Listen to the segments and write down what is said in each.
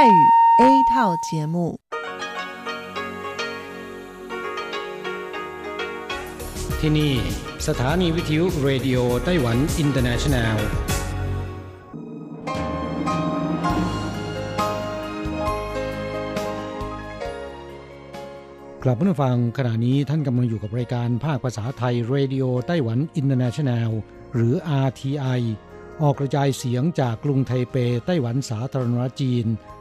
泰语 A 套节目ที่นี่สถานีวิทยุ Radio Taiwan International กลับมาฟังขณะนี้ท่านกำลังอยู่กับรายการภาคภาษาไทย Radio Taiwan International หรือ RTI ออกกระจายเสียงจากกรุงไทเปไต้หวันสาธารณรัฐจีน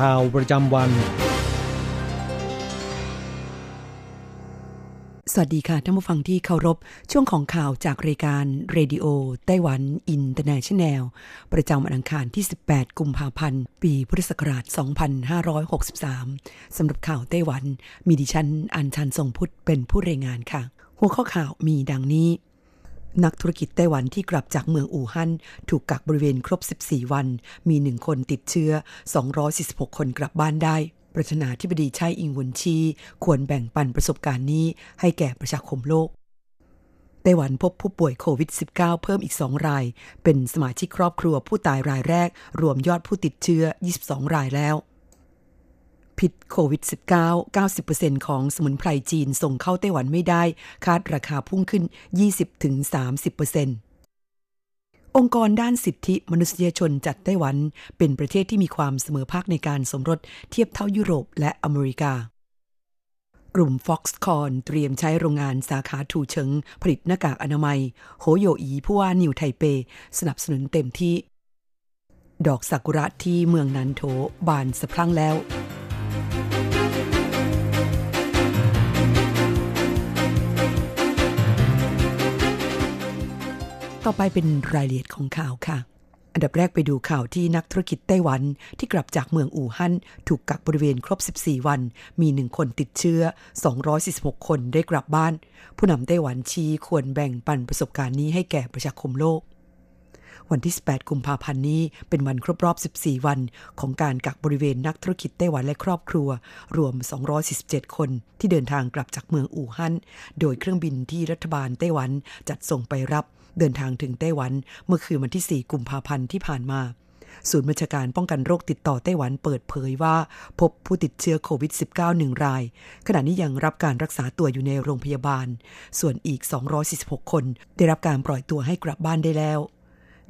ข่าวประจำวันสวัสดีค่ะท่านผู้ฟังที่เคารพช่วงของข่าวจากรายการ Radio Taiwan International ประจำวันอังคารที่18กุมภาพันธ์ปีพุทธศักราช2563สำหรับข่าวไต้หวันมีดิฉันอัญชันทรงพุทธเป็นผู้รายงานค่ะหัวข้อข่าวมีดังนี้นักธุรกิจไต้หวันที่กลับจากเมืองอู่ฮั่นถูกกักบริเวณครบ14วันมี1คนติดเชื้อ246คนกลับบ้านได้ประธานาธิบดีไช่อิงเวินชีควรแบ่งปันประสบการณ์นี้ให้แก่ประชาคมโลกไต้หวันพบผู้ป่วยโควิด -19 เพิ่มอีก2รายเป็นสมาชิกครอบครัวผู้ตายรายแรกรวมยอดผู้ติดเชื้อ22รายแล้วพิษโควิด -19 90% ของสมุนไพรจีนส่งเข้าไต้หวันไม่ได้คาดราคาพุ่งขึ้น 20-30%องค์กรด้านสิทธิมนุษยชนจัดไต้หวันเป็นประเทศที่มีความเสมอภาคในการสมรสเทียบเท่ายุโรปและอเมริกากลุ่ม Foxconn เตรียมใช้โรงงานสาขาถูเฉิงผลิตหน้ากากอนามัยโฮโยอีผู้ว่านิวไทเปสนับสนุนเต็มที่ดอกซากุระที่เมืองนันโถบานสะพรั่งแล้วต่อไปเป็นรายละเอียดของข่าวค่ะอันดับแรกไปดูข่าวที่นักธุรกิจไต้หวันที่กลับจากเมืองอู่ฮั่นถูกกักบริเวณครบ14วันมี1คนติดเชื้อ246คนได้กลับบ้านผู้นำไต้หวันชี้ควรแบ่งปันประสบการณ์นี้ให้แก่ประชาคมโลกวันที่18กุมภาพันธ์นี้เป็นวันครบรอบ14วันของการกักบริเวณนักธุรกิจไต้หวันและครอบครัวรวม247คนที่เดินทางกลับจากเมืองอู่ฮั่นโดยเครื่องบินที่รัฐบาลไต้หวันจัดส่งไปรับเดินทางถึงไต้หวันเมื่อคืนวันที่4กุมภาพันธ์ที่ผ่านมาศูนย์บัญชาการป้องกันโรคติดต่อไต้หวันเปิดเผยว่าพบผู้ติดเชื้อโควิด -19 1 รายขณะนี้ยังรับการรักษาตัวอยู่ในโรงพยาบาลส่วนอีก246คนได้รับการปล่อยตัวให้กลับบ้านได้แล้ว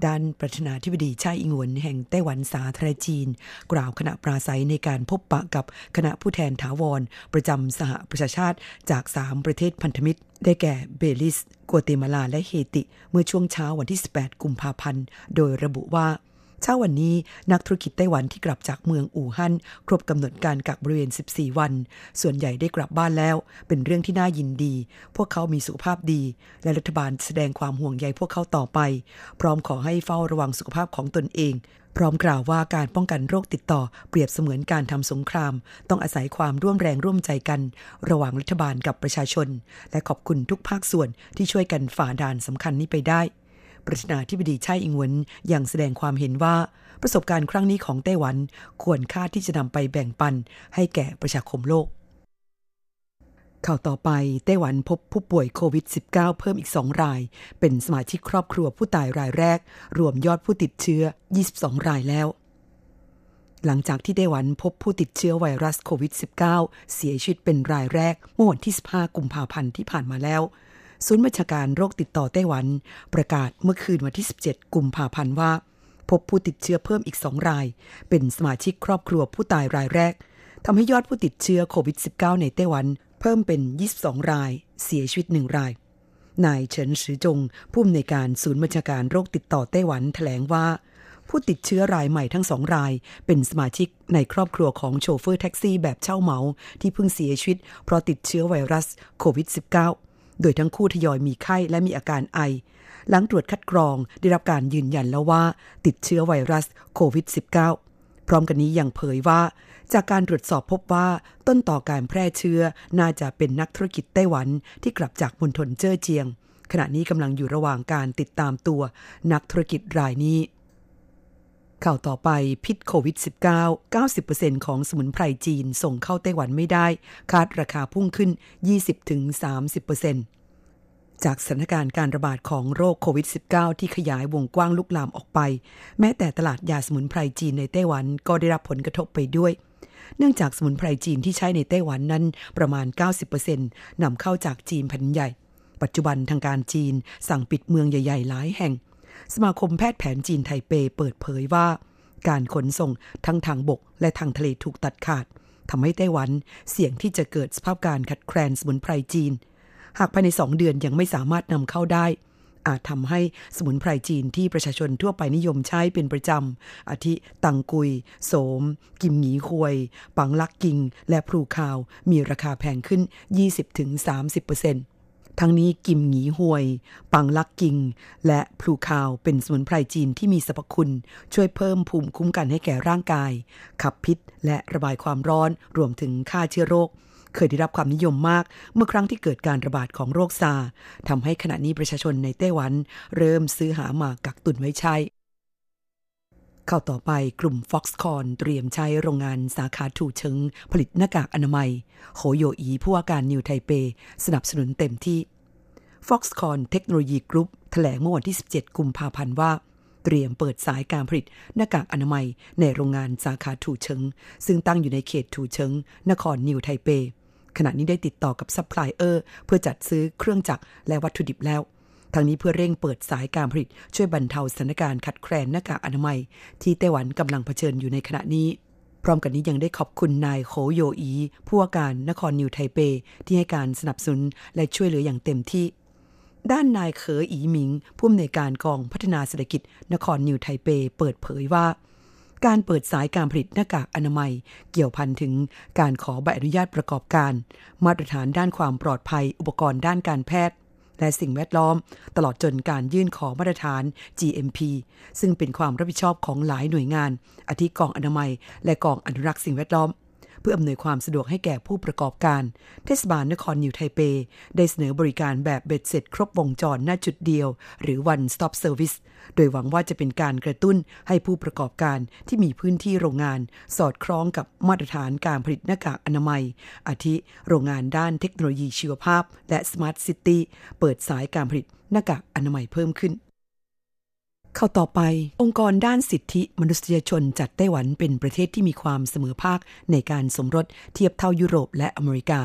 ด้านประธานาธิบดีไช่อิงเหวินแห่งไต้หวันสาธารณจีนกล่าวขณะปราศัยในการพบปะกับคณะผู้แทนถาวรประจำสหประชาชาติจาก3ประเทศพันธมิตรได้แก่เบลิสกัวเตมาลาและเฮติเมื่อช่วงเช้าวันที่18กุมภาพันธ์โดยระบุว่าเช้าวันนี้นักธุรกิจไต้หวันที่กลับจากเมืองอู่ฮั่นครบกำหนดการกักบริเวณ14วันส่วนใหญ่ได้กลับบ้านแล้วเป็นเรื่องที่น่ายินดีพวกเขามีสุขภาพดีและรัฐบาลแสดงความห่วงใยพวกเขาต่อไปพร้อมขอให้เฝ้าระวังสุขภาพของตนเองพร้อมกล่าวว่าการป้องกันโรคติดต่อเปรียบเสมือนการทำสงครามต้องอาศัยความร่วมแรงร่วมใจกันระหว่างรัฐบาลกับประชาชนและขอบคุณทุกภาคส่วนที่ช่วยกันฝ่าด่านสำคัญนี้ไปได้ประธานาธิบดีไช่อิงเหวินยังแสดงความเห็นว่าประสบการณ์ครั้งนี้ของไต้หวันควรค่าที่จะนำไปแบ่งปันให้แก่ประชาคมโลกข่าวต่อไปไต้หวันพบผู้ป่วยโควิด -19 เพิ่มอีก2รายเป็นสมาชิกครอบครัวผู้ตายรายแรกรวมยอดผู้ติดเชื้อ22รายแล้วหลังจากที่ไต้หวันพบผู้ติดเชื้อไวรัสโควิด -19 เสียชีวิตเป็นรายแรกเมื่อวันที่15กุมภาพันธ์ที่ผ่านมาแล้วศูนย์บัญชาการโรคติดต่อไต้หวันประกาศเมื่อคืนวันที่17กุมภาพันธ์ว่าพบผู้ติดเชื้อเพิ่มอีก2รายเป็นสมาชิกครอบครัวผู้ตายรายแรกทำให้ยอดผู้ติดเชื้อโควิด -19 ในไต้หวันเพิ่มเป็น22รายเสียชีวิต1รายนายเฉินซือจงผู้อำนวยการศูนย์บัญชาการโรคติดต่อไต้หวันแถลงว่าผู้ติดเชื้อรายใหม่ทั้ง2รายเป็นสมาชิกในครอบครัวของโชเฟอร์แท็กซี่แบบเช่าเหมาที่เพิ่งเสียชีวิตเพราะติดเชื้อไวรัสโควิด -19โดยทั้งคู่ทยอยมีไข้และมีอาการไอหลังตรวจคัดกรองได้รับการยืนยันแล้วว่าติดเชื้อไวรัสโควิด -19 พร้อมกันนี้ยังเผยว่าจากการตรวจสอบพบว่าต้นต่อการแพร่เชื้อน่าจะเป็นนักธุรกิจไต้หวันที่กลับจากมณฑลเจ้อเจียงขณะนี้กำลังอยู่ระหว่างการติดตามตัวนักธุรกิจรายนี้ข่าวต่อไปพิษโควิด -19 90% ของสมุนไพรจีนส่งเข้าไต้หวันไม่ได้คาดราคาพุ่งขึ้น 20-30% จากสถานการณ์การระบาดของโรคโควิด -19 ที่ขยายวงกว้างลุกลามออกไปแม้แต่ตลาดยาสมุนไพรจีนในไต้หวันก็ได้รับผลกระทบไปด้วยเนื่องจากสมุนไพรจีนที่ใช้ในไต้หวันนั้นประมาณ 90% นำเข้าจากจีนแผ่นใหญ่ปัจจุบันทางการจีนสั่งปิดเมืองใหญ่ๆหลายแห่งสมาคมแพทย์แผนจีนไทเปเปิดเผยว่าการขนส่งทั้งทางบกและทางทะเลถูกตัดขาดทำให้ไต้หวันเสี่ยงที่จะเกิดสภาพการขัดแคลนสมุนไพรจีนหากภายใน2เดือนยังไม่สามารถนำเข้าได้อาจทำให้สมุนไพรจีนที่ประชาชนทั่วไปนิยมใช้เป็นประจำอาทิตังกุยโสมกิมหงีควยปังลักกิงและพลูคาวมีราคาแพงขึ้น 20-30%ทั้งนี้กิมหงีหวยปังลักกิงและพลูคาวเป็นสมุนไพรจีนที่มีสรรพคุณช่วยเพิ่มภูมิคุ้มกันให้แก่ร่างกายขับพิษและระบายความร้อนรวมถึงฆ่าเชื้อโรคเคยได้รับความนิยมมากเมื่อครั้งที่เกิดการระบาดของโรคซาร์ทำให้ขณะนี้ประชาชนในไต้หวันเริ่มซื้อหามากักตุนไว้ใช้ข่าวต่อไปกลุ่ม Foxconn เตรียมใช้โรงงานสาขาถูเฉิงผลิตหน้ากากอนามัยโหโยอีผู้ว่าการนิวไทเปสนับสนุนเต็มที่ Foxconn Technology Group แถลงเมื่อวันที่17กุมภาพันธ์ว่าเตรียมเปิดสายการผลิตหน้ากากอนามัยในโรงงานสาขาถูเฉิงซึ่งตั้งอยู่ในเขตถูเฉิงนครนิวไทเปขณะนี้ได้ติดต่อกับซัพพลายเออร์เพื่อจัดซื้อเครื่องจักรและวัตถุดิบแล้วทั้งนี้เพื่อเร่งเปิดสายการผลิตช่วยบรรเทาสถานการณ์ขัดแคลนหน้ากากอนามัยที่ไต้หวันกำลังเผชิญอยู่ในขณะนี้พร้อมกันนี้ยังได้ขอบคุณนายโคโยอีผู้ว่าการนครนิวไทเปที่ให้การสนับสนุนและช่วยเหลืออย่างเต็มที่ด้านนายเขออีหมิงผู้อำนวยการกองพัฒนาเศรษฐกิจนครนิวไทเปเปิดเผยว่าการเปิดสายการผลิตหน้ากากอนามัยเกี่ยวพันถึงการขอใบอนุญาตประกอบการมาตรฐานด้านความปลอดภัยอุปกรณ์ด้านการแพทย์และสิ่งแวดล้อมตลอดจนการยื่นขอมาตรฐาน GMP ซึ่งเป็นความรับผิดชอบของหลายหน่วยงานอาทิกองอนามัยและกองอนุรักษ์สิ่งแวดล้อมเพื่ออำนวยความสะดวกให้แก่ผู้ประกอบการเทศบาลนครนิวไทเปได้เสนอบริการแบบเบ็ดเสร็จครบวงจรณจุดเดียวหรือ One Stop Service โดยหวังว่าจะเป็นการกระตุ้นให้ผู้ประกอบการที่มีพื้นที่โรงงานสอดคล้องกับมาตรฐานการผลิตหน้ากากอนามัยอาทิโรงงานด้านเทคโนโลยีชีวภาพและ Smart City เปิดสายการผลิตหน้ากากอนามัยเพิ่มขึ้นเข้าต่อไปองค์กรด้านสิทธิมนุษยชนจัดไต้หวันเป็นประเทศที่มีความเสมอภาคในการสมรสเทียบเท่ายุโรปและอเมริกา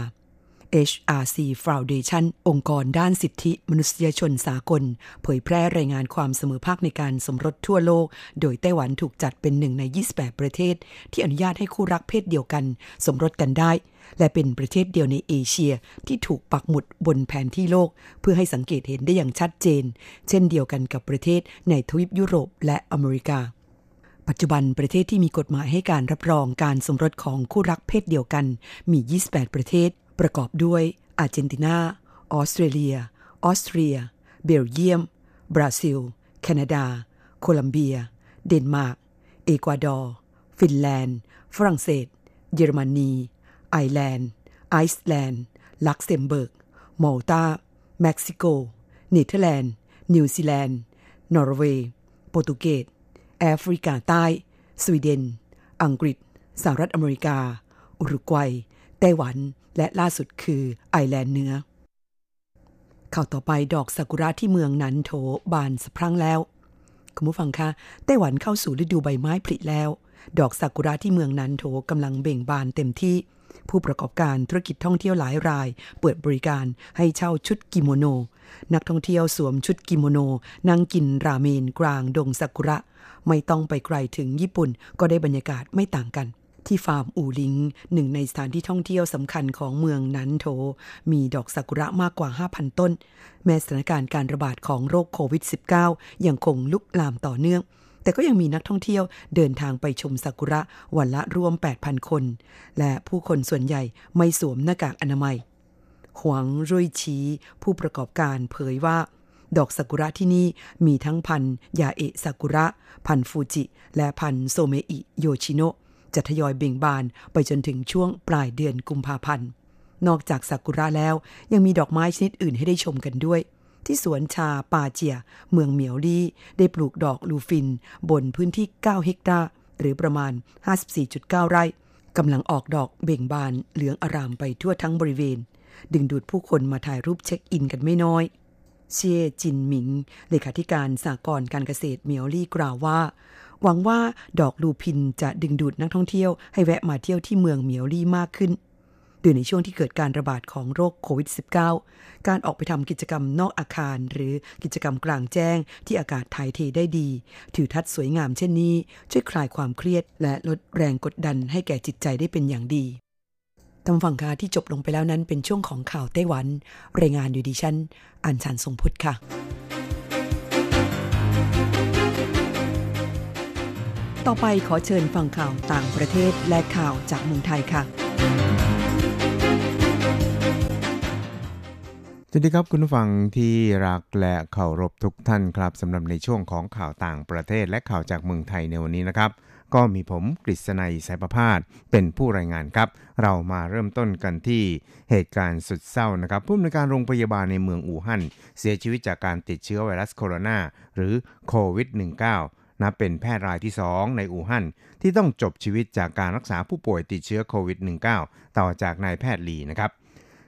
HRC Foundation องค์กรด้านสิทธิมนุษยชนสากลเผยแพร่รายงานความเสมอภาคในการสมรสทั่วโลกโดยไต้หวันถูกจัดเป็น1ใน28ประเทศที่อนุญาตให้คู่รักเพศเดียวกันสมรสกันได้และเป็นประเทศเดียวในเอเชียที่ถูกปักหมุดบนแผนที่โลกเพื่อให้สังเกตเห็นได้อย่างชัดเจนเช่นเดียวกันกับประเทศในทวีปยุโรปและอเมริกาปัจจุบันประเทศที่มีกฎหมายให้การรับรองการสมรสของคู่รักเพศเดียวกันมี28ประเทศประกอบด้วยอาร์เจนตินาออสเตรเลียออสเตรียเบลเยียมบราซิลแคนาดาโคลัมเบียเดนมาร์กเอกวาดอร์ฟินแลนด์ฝรั่งเศสเยอรมนีไอร์แลนด์ไอซ์แลนด์ลักเซมเบิร์กมอลตาเม็กซิโกเนเธอร์แลนด์นิวซีแลนด์นอร์เวย์โปรตุเกสแอฟริกาใต้สวีเดนอังกฤษสหรัฐอเมริกาอุรุกวัยไต้หวันและล่าสุดคือไอร์แลนด์เหนือข่าวต่อไปดอกซากุระที่เมืองนันโถบานสะพรั่งแล้วคุณผู้ฟังคะไต้หวันเข้าสู่ฤดูใบไม้ผลิแล้วดอกซากุระที่เมืองนันโถกำลังเบ่งบานเต็มที่ผู้ประกอบการธุรกิจท่องเที่ยวหลายรายเปิดบริการให้เช่าชุดกิโมโนนักท่องเที่ยวสวมชุดกิโมโนนั่งกินราเมนกลางดงซากุระไม่ต้องไปไกลถึงญี่ปุ่นก็ได้บรรยากาศไม่ต่างกันที่ฟาร์มอูลิงหนึ่งในสถานที่ท่องเที่ยวสำคัญของเมืองนันโถมีดอกซากุระมากกว่า 5,000 ต้นแม้สถานการณ์การระบาดของโรคโควิด -19 ยังคงลุกลามต่อเนื่องแต่ก็ยังมีนักท่องเที่ยวเดินทางไปชมซากุระวันละรวม 8,000 คนและผู้คนส่วนใหญ่ไม่สวมหน้ากากอนามัยหวังรุ่ยชีผู้ประกอบการเผยว่า ดอกซากุระที่นี่มีทั้งพันธุ์ยาเอะซากุระพันธุ์ฟูจิและพันธุ์โซเมอิโยชิโนะจะทยอยเบ่งบานไปจนถึงช่วงปลายเดือนกุมภาพันธ์นอกจากซากุระแล้วยังมีดอกไม้ชนิดอื่นให้ได้ชมกันด้วยที่สวนชาปาเจียเมืองเหมียวลี่ได้ปลูกดอกลูฟินบนพื้นที่9เฮกตาร์หรือประมาณ 54.9 ไร่กำลังออกดอกเบ่งบานเหลืองอารามไปทั่วทั้งบริเวณดึงดูดผู้คนมาถ่ายรูปเช็คอินกันไม่น้อยเชี่ยจินหมิงเลขาธิการสหกรณ์การเกษตรเหมียวลี่กล่าวว่าหวังว่าดอกลูพินจะดึงดูดนักท่องเที่ยวให้แวะมาเที่ยวที่เมืองเหมียวลี่มากขึ้นโดยในช่วงที่เกิดการระบาดของโรคโควิด -19 การออกไปทำกิจกรรมนอกอาคารหรือกิจกรรมกลางแจ้งที่อากาศถ่ายเทได้ดีทิวทัศน์สวยงามเช่นนี้ช่วยคลายความเครียดและลดแรงกดดันให้แก่จิตใจได้เป็นอย่างดีตามฟังข่าวที่จบลงไปแล้วนั้นเป็นช่วงของข่าวไต้หวันรายงานโดยดิฉันอัญชันทรงพุทธค่ะต่อไปขอเชิญฟังข่าวต่างประเทศและข่าวจากเมืองไทยค่ะสวัสดีครับคุณผู้ฟังที่รักและเคารพทุกท่านครับสำหรับในช่วงของข่าวต่างประเทศและข่าวจากเมืองไทยในวันนี้นะครับก็มีผมกฤษณัยสายประพาสเป็นผู้รายงานครับเรามาเริ่มต้นกันที่เหตุการณ์สุดเศร้านะครับผู้อำนวยการโรงพยาบาลในเมืองอู่ฮั่นเสียชีวิตจากการติดเชื้อไวรัสโคโรนาหรือโควิด -19 นับเป็นแพทย์รายที่2ในอู่ฮั่นที่ต้องจบชีวิตจากการรักษาผู้ป่วยติดเชื้อโควิด -19 ต่อจากนายแพทย์หลีนะครับ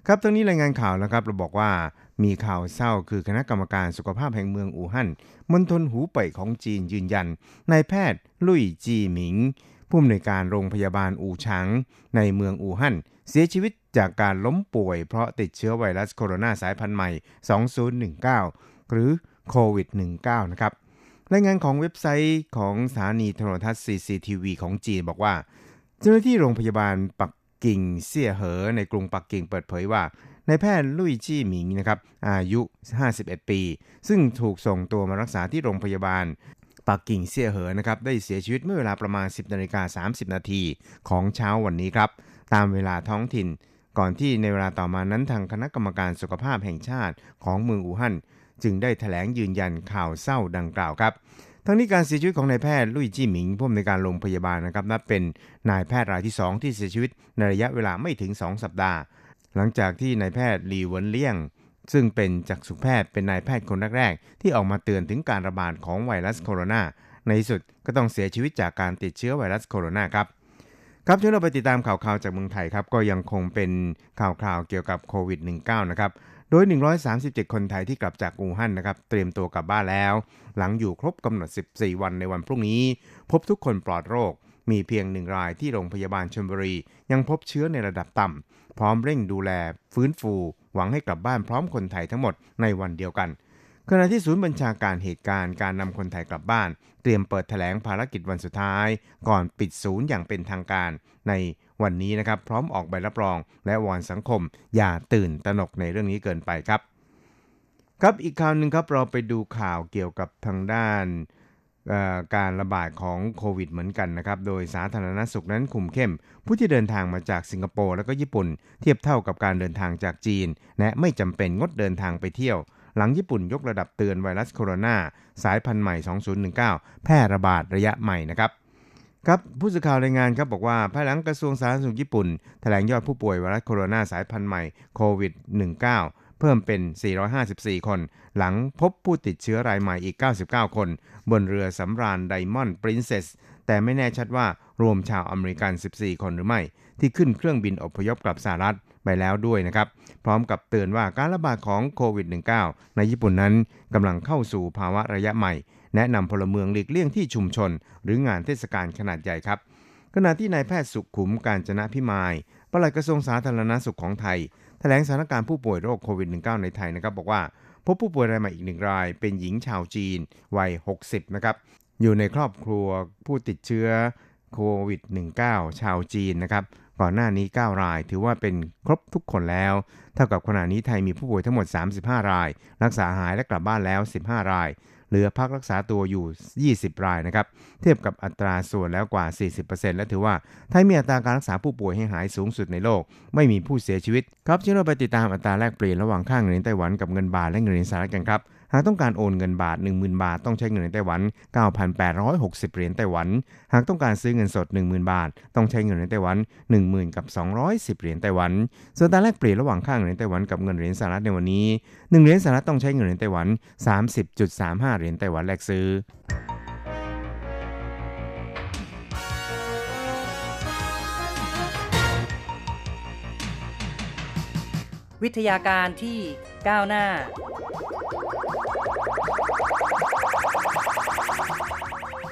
ครับตรงนี้รายงานข่าวแล้วครับเราบอกว่ามีข่าวเศร้าคือคณะกรรมการสุขภาพแห่งเมืองอู่ฮั่นมณฑลหูเป่ยของจีนยืนยันนายแพทย์ลุ่ยจีหมิงผู้อำนวยการโรงพยาบาลอู่ฉางในเมืองอู่ฮั่นเสียชีวิตจากการล้มป่วยเพราะติดเชื้อไวรัสโคโรนาสายพันธุ์ใหม่2019หรือโควิด -19 นะครับรายงานของเว็บไซต์ของสถานีโทรทัศน์ CCTV ของจีนบอกว่าเจ้าหน้าที่โรงพยาบาลปักกิ่งเสี่ยเหอในกรุงปักกิ่งเปิดเผยว่านายแพทย์ลุยจี้หมิงนะครับอายุ51ปีซึ่งถูกส่งตัวมารักษาที่โรงพยาบาลปักกิ่งเสี่ยเหอนะครับได้เสียชีวิตเมื่อเวลาประมาณ 10:30 นของเช้าวันนี้ครับตามเวลาท้องถิ่นก่อนที่ในเวลาต่อมานั้นทางคณะกรรมการสุขภาพแห่งชาติของเมืองอู่ฮั่นจึงได้แถลงยืนยันข่าวเศร้าดังกล่าวครับทั้งนี้การเสียชีวิตของนายแพทย์ลุยจี้หมิงผู้อำนวยการโรงพยาบาลนะครับนับเป็นนายแพทย์รายที่2ที่เสียชีวิตในระยะเวลาไม่ถึง2สัปดาห์หลังจากที่นายแพทย์หลีเหวินเลี่ยงซึ่งเป็นจักษุแพทย์เป็นนายแพทย์คนแรกๆที่ออกมาเตือนถึงการระบาดของไวรัสโคโรนาในที่สุดก็ต้องเสียชีวิตจากการติดเชื้อไวรัสโคโรนาครับช่วยเราไปติดตามข่าวๆจากเมืองไทยครับก็ยังคงเป็นข่าวๆเกี่ยวกับโควิด -19 นะครับโดย137คนไทยที่กลับจากอู่ฮั่นนะครับเตรียมตัวกลับบ้านแล้วหลังอยู่ครบกำหนด14วันในวันพรุ่งนี้พบทุกคนปลอดโรคมีเพียง1รายที่โรงพยาบาลชลบุรียังพบเชื้อในระดับต่ำพร้อมเร่งดูแลฟื้นฟูหวังให้กลับบ้านพร้อมคนไทยทั้งหมดในวันเดียวกันขณะที่ศูนย์บัญชาการเหตุการณ์การนำคนไทยกลับบ้านเตรียมเปิดแถลงภารกิจวันสุดท้ายก่อนปิดศูนย์อย่างเป็นทางการในวันนี้นะครับพร้อมออกใบรับรองและวอนสังคมอย่าตื่นตระหนกในเรื่องนี้เกินไปครับอีกข่าวหนึ่งครับเราไปดูข่าวเกี่ยวกับทางด้านการระบาดของโควิดเหมือนกันนะครับโดยสาธารณสุขนั้นคุมเข้มผู้ที่เดินทางมาจากสิงคโปร์และก็ญี่ปุ่นเทียบเท่ากับการเดินทางจากจีนและไม่จำเป็นงดเดินทางไปเที่ยวหลังญี่ปุ่นยกระดับเตือนไวรัสโคโรนาสายพันธุ์ใหม่2019แพร่ระบาดระยะใหม่นะครับผู้สื่อข่าวรายงานครับบอกว่าภายหลังกระทรวงสาธารณสุขญี่ปุ่นแถลงยอดผู้ป่วยไวรัสโคโรนาสายพันธุ์ใหม่โควิด -19 เพิ่มเป็น454คนหลังพบผู้ติดเชื้อรายใหม่อีก99คนบนเรือสำราญ Diamond Princess แต่ไม่แน่ชัดว่ารวมชาวอเมริกัน14คนหรือไม่ที่ขึ้นเครื่องบินอพยพกลับสหรัฐไปแล้วด้วยนะครับพร้อมกับเตือนว่าการระบาดของโควิด -19 ในญี่ปุ่นนั้นกำลังเข้าสู่ภาวะระยะใหม่แนะนำพลเมืองหลีกเลี่ยงที่ชุมชนหรืองานเทศกาลขนาดใหญ่ครับขณะที่นายแพทย์สุขุมกาญจนะพิมายปลัดกระทรวงสาธารณสุขของไทยแถลงสถานการณ์ผู้ป่วยโรคโควิด -19 ในไทยนะครับบอกว่าพบผู้ป่วยรายใหม่อีก1รายเป็นหญิงชาวจีนวัย60นะครับอยู่ในครอบครัวผู้ติดเชื้อโควิด -19 ชาวจีนนะครับก่อนหน้านี้9รายถือว่าเป็นครบทุกคนแล้วเท่ากับขณะนี้ไทยมีผู้ป่วยทั้งหมด35รายรักษาหายและกลับบ้านแล้ว15รายเหลือพักรักษาตัวอยู่20รายนะครับเทียบกับอัตราส่วนแล้วกว่า 40% และถือว่าไทยมีอัตราการรักษาผู้ป่วยให้หายสูงสุดในโลกไม่มีผู้เสียชีวิตครับเชิญเราไปติดตามอัตราแลกเปลี่ยนระหว่างค่าเงินไต้หวันกับเงินบาทและเงินสหรัฐกันครับ ากต้องการโอนเงินบาท 10,000 บาทต้องใช้เงินในไต้หวัน 9,860 เหรียญไต้หวันหากต้องการซื้อเงินสด 10,000 บาทต้องใช้เงินในไต้หวัน 10,210 เหรียญไต้หวันส่วนตาแลกเปลี่ยนระหว่างค่าเงินในไต้หวันกับเงินเหรียญสหรัฐในวันนี้1เหรียญสหรัฐต้องใช้เงินในไต้หวัน 30.35 เหรียญไต้หวันแลกซื้อวิทยาการที่ก้าวหน้า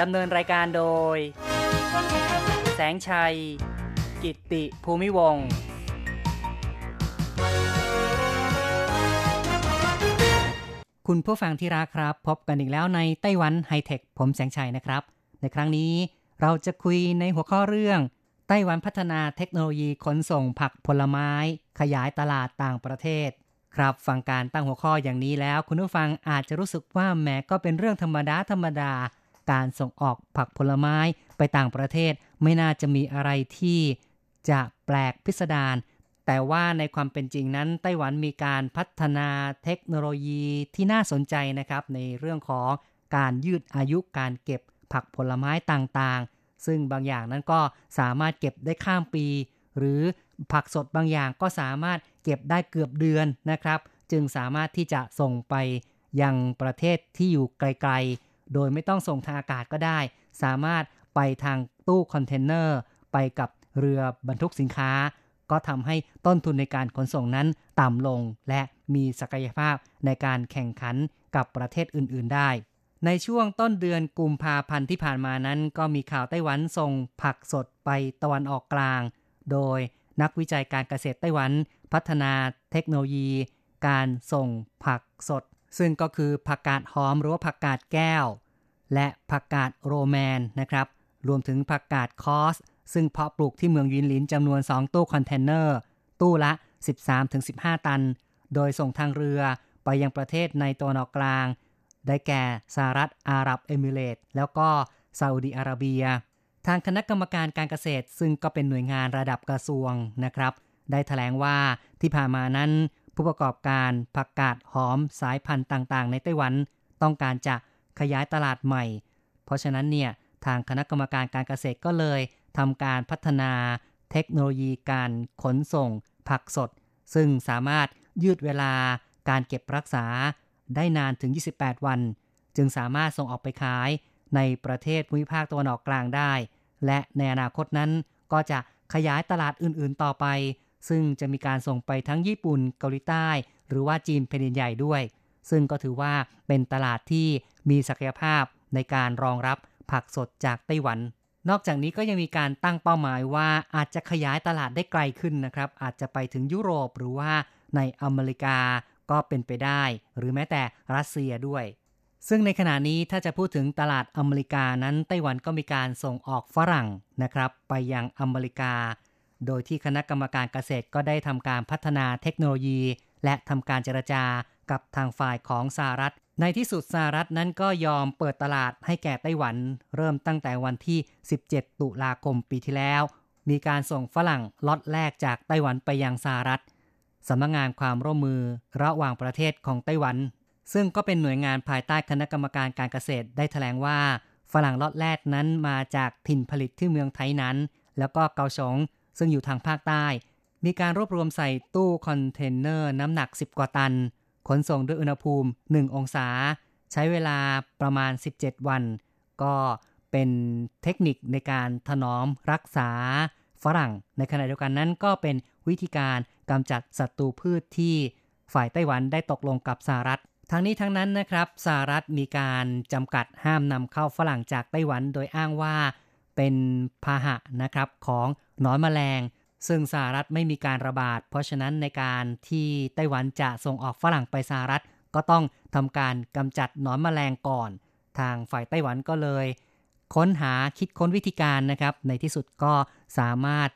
ดำเนินรายการโดยแสงชัยกิตติภูมิวงศ์คุณผู้ฟังที่รักครับพบกันอีกแล้วในไต้หวันไฮเทคผมแสงชัยนะครับในครั้งนี้เราจะคุยในหัวข้อเรื่องไต้หวันพัฒนาเทคโนโลยีขนส่งผักผลไม้ขยายตลาดต่างประเทศครับฟังการตั้งหัวข้ออย่างนี้แล้วคุณผู้ฟังอาจจะรู้สึกว่าแหมก็เป็นเรื่องธรรมดาการส่งออกผักผลไม้ไปต่างประเทศไม่น่าจะมีอะไรที่จะแปลกพิสดารแต่ว่าในความเป็นจริงนั้นไต้หวันมีการพัฒนาเทคโนโลยีที่น่าสนใจนะครับในเรื่องของการยืดอายุการเก็บผักผลไม้ต่างๆซึ่งบางอย่างนั้นก็สามารถเก็บได้ข้ามปีหรือผักสดบางอย่างก็สามารถเก็บได้เกือบเดือนนะครับจึงสามารถที่จะส่งไปยังประเทศที่อยู่ไกลๆโดยไม่ต้องส่งทางอากาศก็ได้สามารถไปทางตู้คอนเทนเนอร์ไปกับเรือบรรทุกสินค้าก็ทำให้ต้นทุนในการขนส่งนั้นต่ำลงและมีศักยภาพในการแข่งขันกับประเทศอื่นๆได้ในช่วงต้นเดือนกุมภาพันธ์ที่ผ่านมานั้นก็มีข่าวไต้หวันส่งผักสดไปตะวันออกกลางโดยนักวิจัยการเกษตรไต้หวันพัฒนาเทคโนโลยีการส่งผักสดซึ่งก็คือผักกาดหอมหรือว่าผักกาดแก้วและผักกาดโรแมนนะครับรวมถึงผักกาดคอสซึ่งเพาะปลูกที่เมืองยินหลินจำนวน2ตู้คอนเทนเนอร์ตู้ละ 13-15 ตันโดยส่งทางเรือไปยังประเทศในตะวันออกกลางได้แก่สหรัฐอาหรับเอมิเรตส์แล้วก็ซาอุดิอาระเบียทางคณะกรรมการการเกษตรซึ่งก็เป็นหน่วยงานระดับกระทรวงนะครับได้แถลงว่าที่ผ่านมานั้นผู้ประกอบการผักกาดหอมสายพันธุ์ต่างๆในไต้หวันต้องการจะขยายตลาดใหม่เพราะฉะนั้นเนี่ยทางคณะกรรมการการเกษตรก็เลยทำการพัฒนาเทคโนโลยีการขนส่งผักสดซึ่งสามารถยืดเวลาการเก็บรักษาได้นานถึง28วันจึงสามารถส่งออกไปขายในประเทศภูมิภาคตะวันออกกลางได้และในอนาคตนั้นก็จะขยายตลาดอื่นๆต่อไปซึ่งจะมีการส่งไปทั้งญี่ปุ่นเกาหลีใต้หรือว่าจีนแผ่นดินใหญ่ด้วยซึ่งก็ถือว่าเป็นตลาดที่มีศักยภาพในการรองรับผักสดจากไต้หวันนอกจากนี้ก็ยังมีการตั้งเป้าหมายว่าอาจจะขยายตลาดได้ไกลขึ้นนะครับอาจจะไปถึงยุโรปหรือว่าในอเมริกาก็เป็นไปได้หรือแม้แต่รัสเซียด้วยซึ่งในขณะนี้ถ้าจะพูดถึงตลาดอเมริกานั้นไต้หวันก็มีการส่งออกฝรั่งนะครับไปยังอเมริกาโดยที่คณะกรรมการเกษตรก็ได้ทำการพัฒนาเทคโนโลยีและทำการเจรจากับทางฝ่ายของสหรัฐในที่สุดสหรัฐนั้นก็ยอมเปิดตลาดให้แก่ไต้หวันเริ่มตั้งแต่วันที่17ตุลาคมปีที่แล้วมีการส่งฝรั่งล็อตแรกจากไต้หวันไปยังสหรัฐสำนักงานความร่วมมือระหว่างประเทศของไต้หวันซึ่งก็เป็นหน่วยงานภายใต้คณะกรรมการการเกษตรได้แถลงว่าฝรั่งล็อตแรกนั้นมาจากถิ่นผลิตที่เมืองไทนั้นแล้วก็เกาสงซึ่งอยู่ทางภาคใต้มีการรวบรวมใส่ตู้คอนเทนเนอร์น้ำหนัก10กว่าตันขนส่งด้วยอุณหภูมิ1องศาใช้เวลาประมาณ17วันก็เป็นเทคนิคในการถนอมรักษาฝรั่งในขณะเดียวกันนั้นก็เป็นวิธีการกำจัดศัตรูพืชที่ฝ่ายไต้หวันได้ตกลงกับสหรัฐทั้งนี้ทั้งนั้นนะครับสหรัฐมีการจำกัดห้ามนำเข้าฝรั่งจากไต้หวันโดยอ้างว่าเป็นพาหะนะครับของหนอนแมลง ซึ่งสหรัฐไม่มีการระบาดเพราะฉะนั้นในการที่ไต้หวันจะส่งออกฝรั่งไปสหรัฐก็ต้องทำการกำจัดหนอนแมลงก่อนทางฝ่ายไต้หวันก็เลยค้นหาคิดค้นวิธีการนะครับในที่สุดก็สามารถ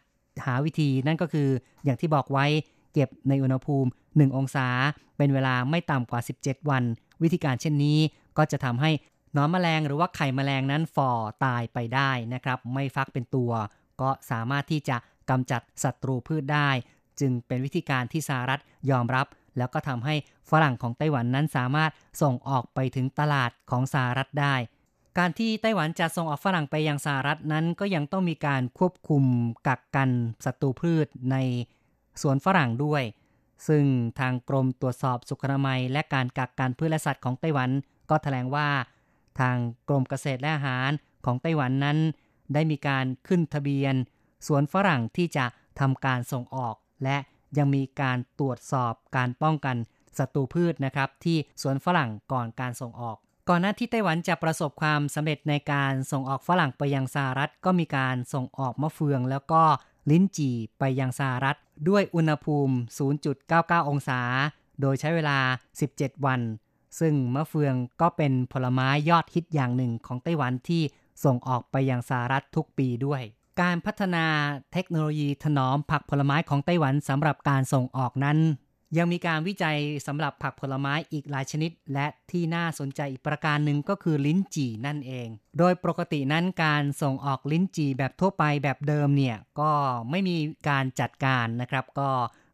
หาวิธีนั่นก็คืออย่างที่บอกไว้เก็บในอุณหภูมิ1องศาเป็นเวลาไม่ต่ำกว่า17วันวิธีการเช่นนี้ก็จะทำให้หนอนแมลงหรือว่าไข่แมลงนั้นฝ่อตายไปได้นะครับไม่ฟักเป็นตัวก็สามารถที่จะกำจัดศัตรูพืชได้จึงเป็นวิธีการที่สหรัฐยอมรับแล้วก็ทำให้ฝรั่งของไต้หวันนั้นสามารถส่งออกไปถึงตลาดของสหรัฐได้การที่ไต้หวันจะส่งออกฝรั่งไปยังสหรัฐนั้นก็ยังต้องมีการควบคุมกักกันศัตรูพืชในสวนฝรั่งด้วยซึ่งทางกรมตรวจสอบสุขอนามัยและการกักกันพืชและสัตว์ของไต้หวันก็แถลงว่าทางกรมเกษตรและอาหารของไต้หวันนั้นได้มีการขึ้นทะเบียนสวนฝรั่งที่จะทำการส่งออกและยังมีการตรวจสอบการป้องกันศัตรูพืชนะครับที่สวนฝรั่งก่อนการส่งออกก่อนหน้าที่ไต้หวันจะประสบความสำเร็จในการส่งออกฝรั่งไปยังสหรัฐก็มีการส่งออกมะเฟืองแล้วก็ลิ้นจี่ไปยังสหรัฐด้วยอุณหภูมิ 0.99 องศาโดยใช้เวลา17วันซึ่งมะเฟืองก็เป็นผลไม้ยอดฮิตอย่างหนึ่งของไต้หวันที่ส่งออกไปยังสหรัฐทุกปีด้วยการพัฒนาเทคโนโลยีถนอมผักผลไม้ของไต้หวันสำหรับการส่งออกนั้นยังมีการวิจัยสำหรับผักผลไม้อีกหลายชนิดและที่น่าสนใจอีกประการหนึ่งก็คือลิ้นจี่นั่นเองโดยปกตินั้นการส่งออกลิ้นจี่แบบทั่วไปแบบเดิมเนี่ยก็ไม่มีการจัดการนะครับก็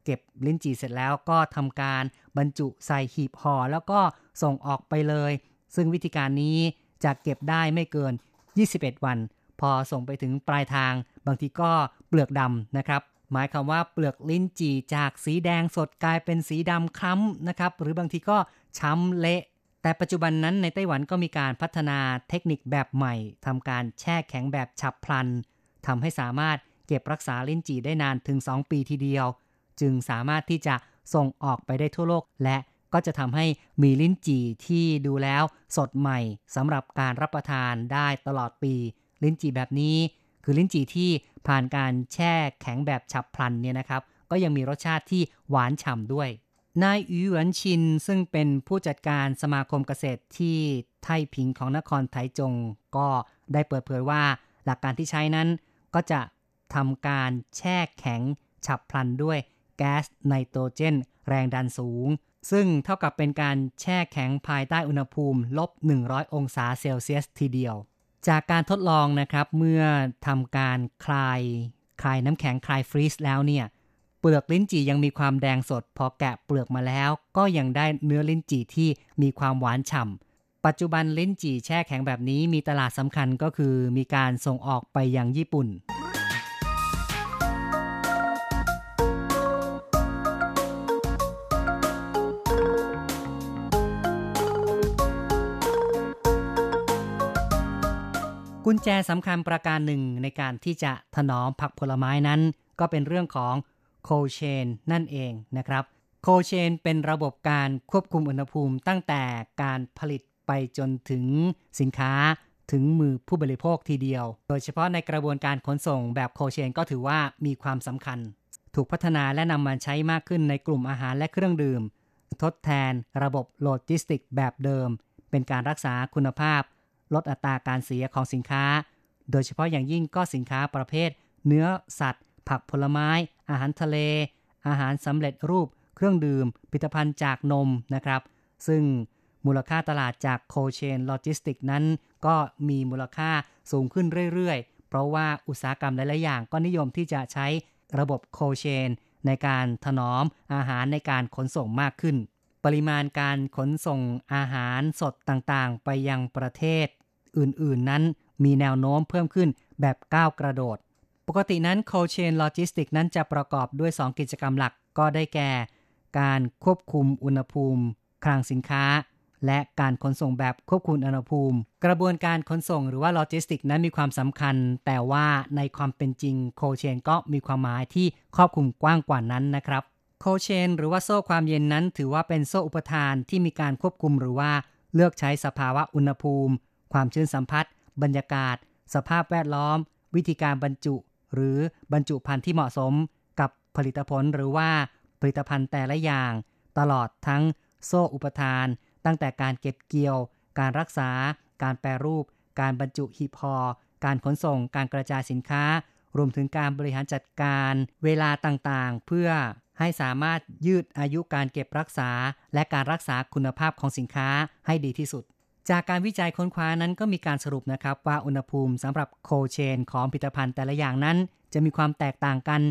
เก็บลิ้นจี่เสร็จแล้วก็ทำการบรรจุใส่หีบห่อแล้วก็ส่งออกไปเลยซึ่งวิธีการนี้จะเก็บได้ไม่เกิน21วันพอส่งไปถึงปลายทางบางทีก็เปลือกดำนะครับหมายความว่าเปลือกลิ้นจี่จากสีแดงสดกลายเป็นสีดำคล้ำนะครับหรือบางทีก็ช้ำเละแต่ปัจจุบันนั้นในไต้หวันก็มีการพัฒนาเทคนิคแบบใหม่ทำการแช่แข็งแบบฉับพลันทำให้สามารถเก็บรักษาลิ้นจี่ได้นานถึง2ปีทีเดียวจึงสามารถที่จะส่งออกไปได้ทั่วโลกและก็จะทำให้มีลิ้นจี่ที่ดูแล้วสดใหม่สำหรับการรับประทานได้ตลอดปีลิ้นจี่แบบนี้คือลิ้นจี่ที่ผ่านการแช่แข็งแบบฉับพลันเนี่ยนะครับก็ยังมีรสชาติที่หวานฉ่ำด้วยนายอิหยวนชินซึ่งเป็นผู้จัดการสมาคมเกษตรที่ไท่ผิงของนครไถจงก็ได้เปิดเผยว่าหลักการที่ใช้นั้นก็จะทำการแช่แข็งฉับพลันด้วยแก๊สไนโตรเจนแรงดันสูงซึ่งเท่ากับเป็นการแช่แข็งภายใต้อุณหภูมิ -100 องศาเซลเซียสทีเดียวจากการทดลองนะครับเมื่อทำการคลายน้ำแข็งคลายฟรีซแล้วเนี่ยเปลือกลิ้นจี่ยังมีความแดงสดพอแกะเปลือกมาแล้วก็ยังได้เนื้อลิ้นจี่ที่มีความหวานฉ่ำปัจจุบันลิ้นจี่แช่แข็งแบบนี้มีตลาดสำคัญก็คือมีการส่งออกไปยังญี่ปุ่นกุญแจสำคัญประการหนึ่งในการที่จะถนอมผักผลไม้นั้นก็เป็นเรื่องของโคลด์เชนนั่นเองนะครับโคลด์เชนเป็นระบบการควบคุมอุณหภูมิตั้งแต่การผลิตไปจนถึงสินค้าถึงมือผู้บริโภคทีเดียวโดยเฉพาะในกระบวนการขนส่งแบบโคลด์เชนก็ถือว่ามีความสำคัญถูกพัฒนาและนำมาใช้มากขึ้นในกลุ่มอาหารและเครื่องดื่มทดแทนระบบโลจิสติกส์แบบเดิมเป็นการรักษาคุณภาพลดอัตราการเสียของสินค้าโดยเฉพาะอย่างยิ่งก็สินค้าประเภทเนื้อสัตว์ผักผลไม้อาหารทะเลอาหารสำเร็จรูปเครื่องดื่มผลิตภัณฑ์จากนมนะครับซึ่งมูลค่าตลาดจากโคเชนโลจิสติกนั้นก็มีมูลค่าสูงขึ้นเรื่อยๆเพราะว่าอุตสาหกรรมหลายๆอย่างก็นิยมที่จะใช้ระบบโคเชนในการถนอมอาหารในการขนส่งมากขึ้นปริมาณการขนส่งอาหารสดต่างๆไปยังประเทศอื่นๆนั้นมีแนวโน้มเพิ่มขึ้นแบบก้าวกระโดดปกตินั้นโคลด์เชนโลจิสติกส์นั้นจะประกอบด้วย2กิจกรรมหลักก็ได้แก่การควบคุมอุณหภูมิคลังสินค้าและการขนส่งแบบควบคุมอุณหภูมิกระบวนการขนส่งหรือว่าโลจิสติกส์นั้นมีความสำคัญแต่ว่าในความเป็นจริงโคลด์เชนก็มีความหมายที่ครอบคลุมกว้างกว่านั้นนะครับโคลด์เชนหรือว่าโซ่ความเย็นนั้นถือว่าเป็นโซ่อุปทานที่มีการควบคุมหรือว่าเลือกใช้สภาวะอุณหภูมิความชื้นสัมผัสบรรยากาศสภาพแวดล้อมวิธีการบรรจุหรือบรรจุภัณฑ์ที่เหมาะสม ผลิตผลหรือว่าผลิตภัณฑ์แต่ละอย่างตลอดทั้งโซ่อุปทานตั้งแต่การเก็บเกี่ยวการรักษาการแปรรูปการบรรจุหีบห่อการขนส่งการกระจายสินค้ารวมถึงการบริหารจัดการเวลาต่างๆเพื่อให้สามารถยืดอายุการเก็บรักษาและการรักษาคุณภาพของสินค้าให้ดีที่สุดจากการวิจัยค้นคว้านั้นก็มีการสรุปนะครับว่าอุณหภูมิสำหรับโคเชนของผลิตภัณฑ์แต่ละอย่างนั้นจะมีความแตกต่างกัน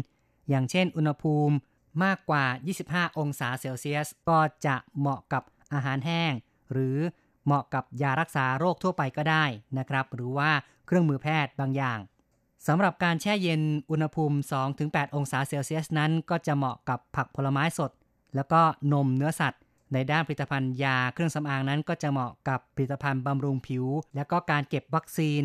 อย่างเช่นอุณหภูมิมากกว่า25องศาเซลเซียสก็จะเหมาะกับอาหารแห้งหรือเหมาะกับยารักษาโรคทั่วไปก็ได้นะครับหรือว่าเครื่องมือแพทย์บางอย่างสำหรับการแช่เย็นอุณหภูมิ 2-8 องศาเซลเซียสนั้นก็จะเหมาะกับผักผลไม้สดแล้วก็นมเนื้อสัตว์ในด้านผลิตภัณฑ์ยาเครื่องสำอางนั้นก็จะเหมาะกับผลิตภัณฑ์บำรุงผิวและก็การเก็บวัคซีน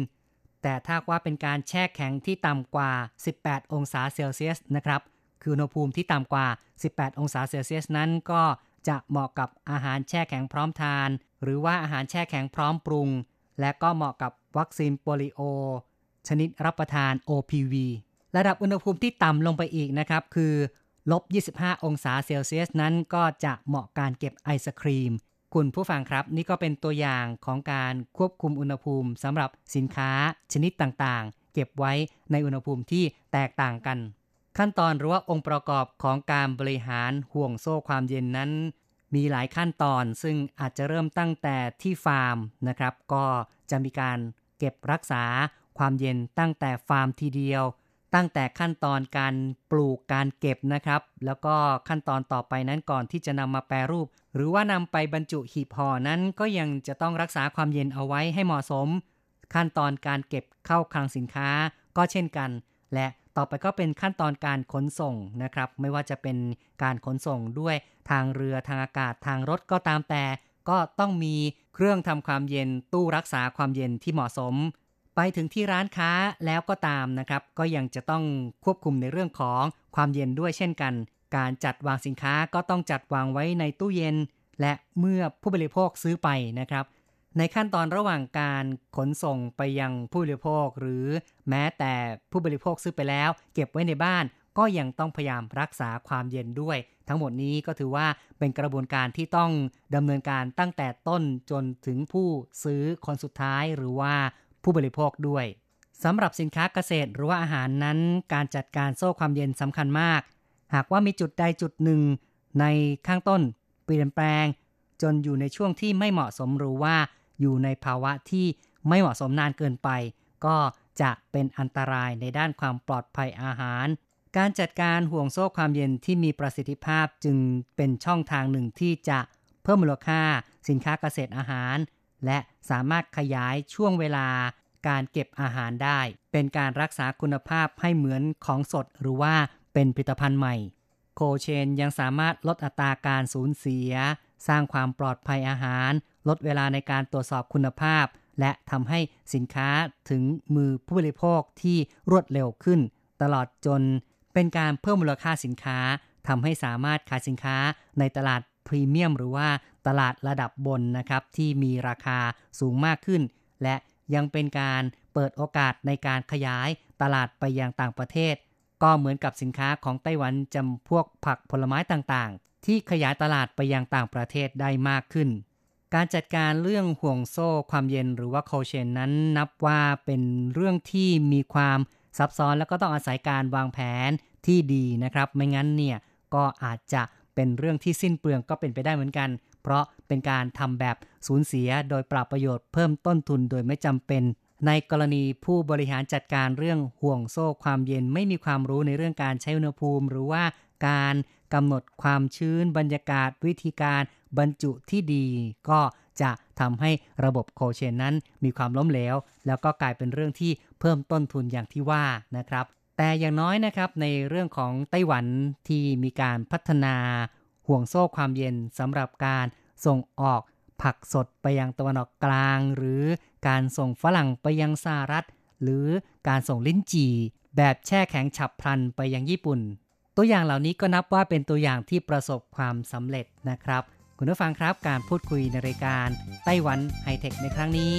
แต่ถ้าว่าเป็นการแช่แข็งที่ต่ำกว่า18องศาเซลเซียสนะครับคืออุณหภูมิที่ต่ำกว่า18องศาเซลเซียสนั้นก็จะเหมาะกับอาหารแช่แข็งพร้อมทานหรือว่าอาหารแช่แข็งพร้อมปรุงและก็เหมาะกับวัคซีนโปลิโอชนิดรับประทาน OPV ระดับอุณหภูมิที่ต่ำลงไปอีกนะครับคือ -25 องศาเซลเซียสนั้นก็จะเหมาะการเก็บไอศครีมคุณผู้ฟังครับนี่ก็เป็นตัวอย่างของการควบคุมอุณหภูมิสำหรับสินค้าชนิดต่างๆเก็บไว้ในอุณหภูมิที่แตกต่างกันขั้นตอนหรือว่าองค์ประกอบของการบริหารห่วงโซ่ความเย็นนั้นมีหลายขั้นตอนซึ่งอาจจะเริ่มตั้งแต่ที่ฟาร์มนะครับก็จะมีการเก็บรักษาความเย็นตั้งแต่ฟาร์มทีเดียวตั้งแต่ขั้นตอนการปลูกการเก็บนะครับแล้วก็ขั้นตอนต่อไปนั้นก่อนที่จะนำมาแปรรูปหรือว่านำไปบรรจุหีบห่อนั้นก็ยังจะต้องรักษาความเย็นเอาไว้ให้เหมาะสมขั้นตอนการเก็บเข้าคลังสินค้าก็เช่นกันและต่อไปก็เป็นขั้นตอนการขนส่งนะครับไม่ว่าจะเป็นการขนส่งด้วยทางเรือทางอากาศทางรถก็ตามแต่ก็ต้องมีเครื่องทำความเย็นตู้รักษาความเย็นที่เหมาะสมไปถึงที่ร้านค้าแล้วก็ตามนะครับก็ยังจะต้องควบคุมในเรื่องของความเย็นด้วยเช่นกันการจัดวางสินค้าก็ต้องจัดวางไว้ในตู้เย็นและเมื่อผู้บริโภคซื้อไปนะครับในขั้นตอนระหว่างการขนส่งไปยังผู้บริโภคหรือแม้แต่ผู้บริโภคซื้อไปแล้วเก็บไว้ในบ้านก็ยังต้องพยายามรักษาความเย็นด้วยทั้งหมดนี้ก็ถือว่าเป็นกระบวนการที่ต้องดำเนินการตั้งแต่ต้นจนถึงผู้ซื้อคนสุดท้ายหรือว่าผู้บริโภคด้วยสำหรับสินค้าเกษตรหรือว่าอาหารนั้นการจัดการโซ่ความเย็นสำคัญมากหากว่ามีจุดใดจุดหนึ่งในข้างต้นเปลี่ยนแปลงจนอยู่ในช่วงที่ไม่เหมาะสมหรือว่าอยู่ในภาวะที่ไม่เหมาะสมนานเกินไปก็จะเป็นอันตรายในด้านความปลอดภัยอาหารการจัดการห่วงโซ่ความเย็นที่มีประสิทธิภาพจึงเป็นช่องทางหนึ่งที่จะเพิ่มมูลค่าสินค้าเกษตรอาหารและสามารถขยายช่วงเวลาการเก็บอาหารได้เป็นการรักษาคุณภาพให้เหมือนของสดหรือว่าเป็นผลิตภัณฑ์ใหม่โคเชนยังสามารถลดอัตราการสูญเสียสร้างความปลอดภัยอาหารลดเวลาในการตรวจสอบคุณภาพและทำให้สินค้าถึงมือผู้บริโภคที่รวดเร็วขึ้นตลอดจนเป็นการเพิ่มมูลค่าสินค้าทำให้สามารถขายสินค้าในตลาดพรีเมียมหรือว่าตลาดระดับบนนะครับที่มีราคาสูงมากขึ้นและยังเป็นการเปิดโอกาสในการขยายตลาดไปยังต่างประเทศก็เหมือนกับสินค้าของไต้หวันจำพวกผักผลไม้ต่างๆที่ขยายตลาดไปยังต่างประเทศได้มากขึ้นการจัดการเรื่องห่วงโซ่ความเย็นหรือว่าโคเชนนั้นนับว่าเป็นเรื่องที่มีความซับซ้อนแล้วก็ต้องอาศัยการวางแผนที่ดีนะครับไม่งั้นเนี่ยก็อาจจะเป็นเรื่องที่สิ้นเปลืองก็เป็นไปได้เหมือนกันเพราะเป็นการทำแบบสูญเสียโดยปราบประโยชน์เพิ่มต้นทุนโดยไม่จำเป็นในกรณีผู้บริหารจัดการเรื่องห่วงโซ่ความเย็นไม่มีความรู้ในเรื่องการใช้อุณหภูมิหรือว่าการกำหนดความชื้นบรรยากาศวิธีการบรรจุที่ดีก็จะทำให้ระบบโคเชนนั้นมีความล้มเหลวแล้วก็กลายเป็นเรื่องที่เพิ่มต้นทุนอย่างที่ว่านะครับแต่อย่างน้อยนะครับในเรื่องของไต้หวันที่มีการพัฒนาห่วงโซ่ความเย็นสำหรับการส่งออกผักสดไปยังตะวันออกกลางหรือการส่งฝรั่งไปยังสหรัฐหรือการส่งลิ้นจี่แบบแช่แข็งฉับพลันไปยังญี่ปุ่นตัวอย่างเหล่านี้ก็นับว่าเป็นตัวอย่างที่ประสบความสำเร็จนะครับ คุณผู้ฟังครับการพูดคุยในรายการไต้หวันไฮเทคในครั้งนี้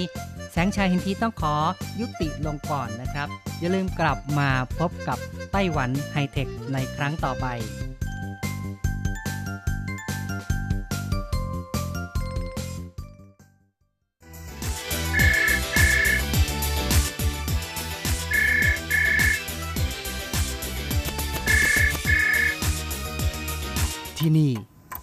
แสงชัยหินทีต้องขอยุติลงก่อนนะครับอย่าลืมกลับมาพบกับไต้หวันไฮเทคในครั้งต่อไปที่นี่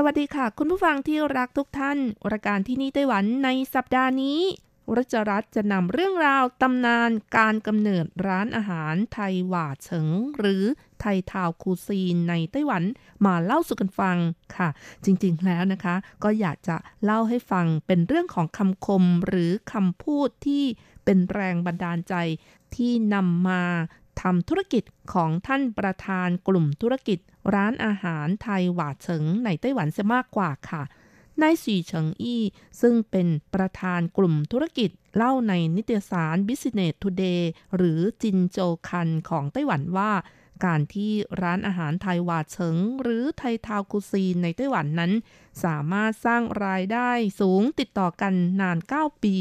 สวัสดีค่ะคุณผู้ฟังที่รักทุกท่านรายการที่นี่ไต้หวันในสัปดาห์นี้รัชรัตน์จะนำเรื่องราวตำนานการกำเนิดร้านอาหารไทยหว่าเฉิงหรือไทยทาวคูซีนในไต้หวันมาเล่าสู่กันฟังค่ะจริงๆแล้วนะคะก็อยากจะเล่าให้ฟังเป็นเรื่องของคำคมหรือคำพูดที่เป็นแรงบันดาลใจที่นำมาทำธุรกิจของท่านประธานกลุ่มธุรกิจร้านอาหารไทยหว่าเฉิงในไต้หวันจะมากกว่าค่ะนายสีเฉิงอี้ซึ่งเป็นประธานกลุ่มธุรกิจเล่าในนิตยสาร Business Today หรือจินโจคันของไต้หวันว่าการที่ร้านอาหารไทยหว่าเฉิงหรือไทยทาวคูซีนในไต้หวันนั้นสามารถสร้างรายได้สูงติดต่อกันนาน9ปี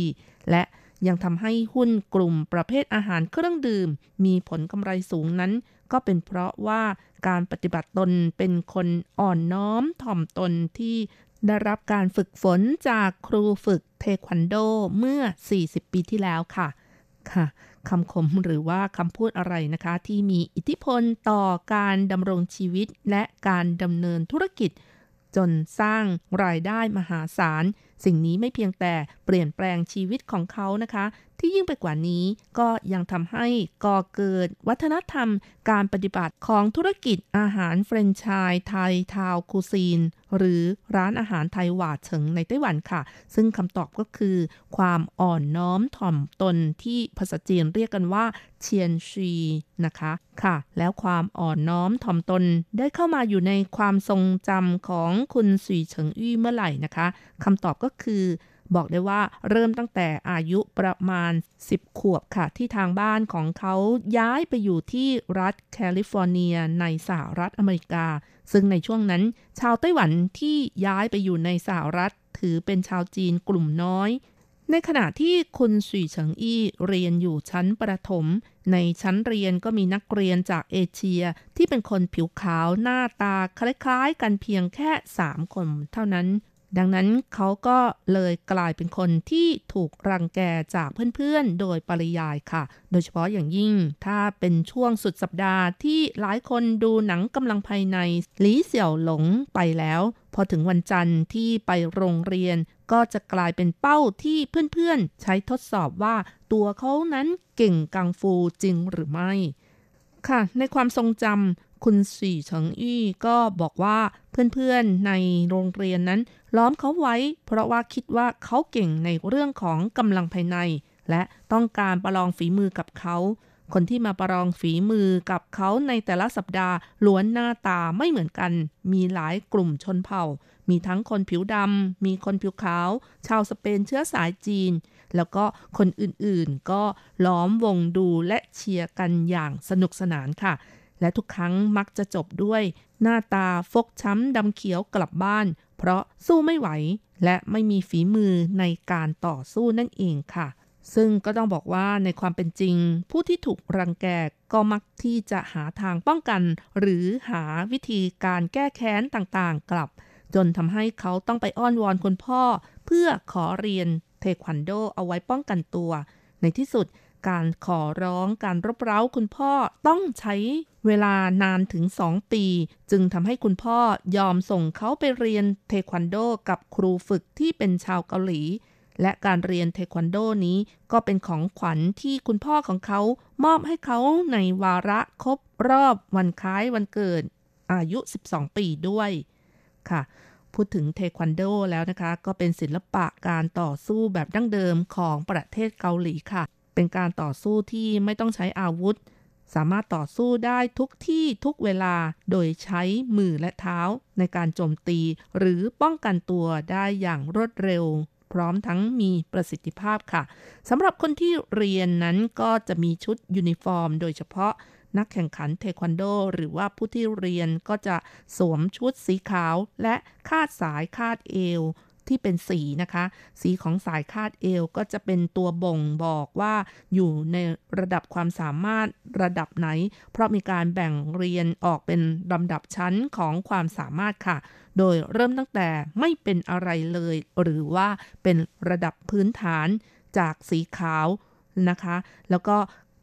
และยังทำให้หุ้นกลุ่มประเภทอาหารเครื่องดื่มมีผลกำไรสูงนั้นก็เป็นเพราะว่าการปฏิบัติตนเป็นคนอ่อนน้อมถ่อมตนที่ได้รับการฝึกฝนจากครูฝึกเทควันโดเมื่อ40ปีที่แล้วค่ะค่ะคำคมหรือว่าคำพูดอะไรนะคะที่มีอิทธิพลต่อการดำรงชีวิตและการดำเนินธุรกิจจนสร้างรายได้มหาศาลสิ่งนี้ไม่เพียงแต่เปลี่ยนแปลงชีวิตของเขานะคะที่ยิ่งไปกว่านี้ก็ยังทำให้ก่อเกิดวัฒนธรรมการปฏิบัติของธุรกิจอาหารแฟรนไชส์ไทยทาวคูซีนหรือร้านอาหารไทยหว่าเฉิงในไต้หวันค่ะซึ่งคำตอบก็คือความอ่อนน้อมถ่อมตนที่ภาษาจีนเรียกกันว่าเชียนชีนะคะค่ะแล้วความอ่อนน้อมถ่อมตนได้เข้ามาอยู่ในความทรงจำของคุณสีเฉิงอี้เมื่อไหร่นะคะคำตอบก็คือบอกได้ว่าเริ่มตั้งแต่อายุประมาณ10ขวบค่ะที่ทางบ้านของเขาย้ายไปอยู่ที่รัฐแคลิฟอร์เนียในสหรัฐอเมริกาซึ่งในช่วงนั้นชาวไต้หวันที่ย้ายไปอยู่ในสหรัฐถือเป็นชาวจีนกลุ่มน้อยในขณะที่คุณสีเฉิงอี้เรียนอยู่ชั้นประถมในชั้นเรียนก็มีนักเรียนจากเอเชียที่เป็นคนผิวขาวหน้าตาคล้ายๆกันเพียงแค่3คนเท่านั้นดังนั้นเขาก็เลยกลายเป็นคนที่ถูกรังแกจากเพื่อนๆโดยปริยายค่ะโดยเฉพาะอย่างยิ่งถ้าเป็นช่วงสุดสัปดาห์ที่หลายคนดูหนังกำลังภายในหลีเสี่ยวหลงไปแล้วพอถึงวันจันทร์ที่ไปโรงเรียนก็จะกลายเป็นเป้าที่เพื่อนๆใช้ทดสอบว่าตัวเขานั้นเก่งกังฟูจริงหรือไม่ค่ะในความทรงจำคุณสีเฉิงอี้ก็บอกว่าเพื่อนๆในโรงเรียนนั้นล้อมเขาไว้เพราะว่าคิดว่าเขาเก่งในเรื่องของกำลังภายในและต้องการประลองฝีมือกับเขาคนที่มาประลองฝีมือกับเขาในแต่ละสัปดาห์ล้วนหน้าตาไม่เหมือนกันมีหลายกลุ่มชนเผ่ามีทั้งคนผิวดำมีคนผิวขาวชาวสเปนเชื้อสายจีนแล้วก็คนอื่นๆก็ล้อมวงดูและเชียร์กันอย่างสนุกสนานค่ะและทุกครั้งมักจะจบด้วยหน้าตาฟกช้ำดำเขียวกลับบ้านเพราะสู้ไม่ไหวและไม่มีฝีมือในการต่อสู้นั่นเองค่ะซึ่งก็ต้องบอกว่าในความเป็นจริงผู้ที่ถูกรังแกก็มักที่จะหาทางป้องกันหรือหาวิธีการแก้แค้นต่างๆกลับจนทำให้เขาต้องไปอ้อนวอนคุณพ่อเพื่อขอเรียนเทควันโดเอาไว้ป้องกันตัวในที่สุดการขอร้องการรบเร้าคุณพ่อต้องใช้เวลานานถึง2ปีจึงทำให้คุณพ่อยอมส่งเขาไปเรียนเทควันโดกับครูฝึกที่เป็นชาวเกาหลีและการเรียนเทควันโดนี้ก็เป็นของขวัญที่คุณพ่อของเขามอบให้เขาในวาระครบรอบวันคล้ายวันเกิดอายุ12ปีด้วยค่ะผ พูดถึงเทควันโดแล้วนะคะก็เป็นศิลปะการต่อสู้แบบดั้งเดิมของประเทศเกาหลีค่ะเป็นการต่อสู้ที่ไม่ต้องใช้อาวุธสามารถต่อสู้ได้ทุกที่ทุกเวลาโดยใช้มือและเท้าในการโจมตีหรือป้องกันตัวได้อย่างรวดเร็วพร้อมทั้งมีประสิทธิภาพค่ะสำหรับคนที่เรียนนั้นก็จะมีชุดยูนิฟอร์มโดยเฉพาะนักแข่งขันเทควันโดหรือว่าผู้ที่เรียนก็จะสวมชุดสีขาวและคาดสายคาดเอวที่เป็นสีนะคะสีของสายคาดเอวก็จะเป็นตัวบ่งบอกว่าอยู่ในระดับความสามารถระดับไหนเพราะมีการแบ่งเรียนออกเป็นลำดับชั้นของความสามารถค่ะโดยเริ่มตั้งแต่ไม่เป็นอะไรเลยหรือว่าเป็นระดับพื้นฐานจากสีขาวนะคะแล้วก็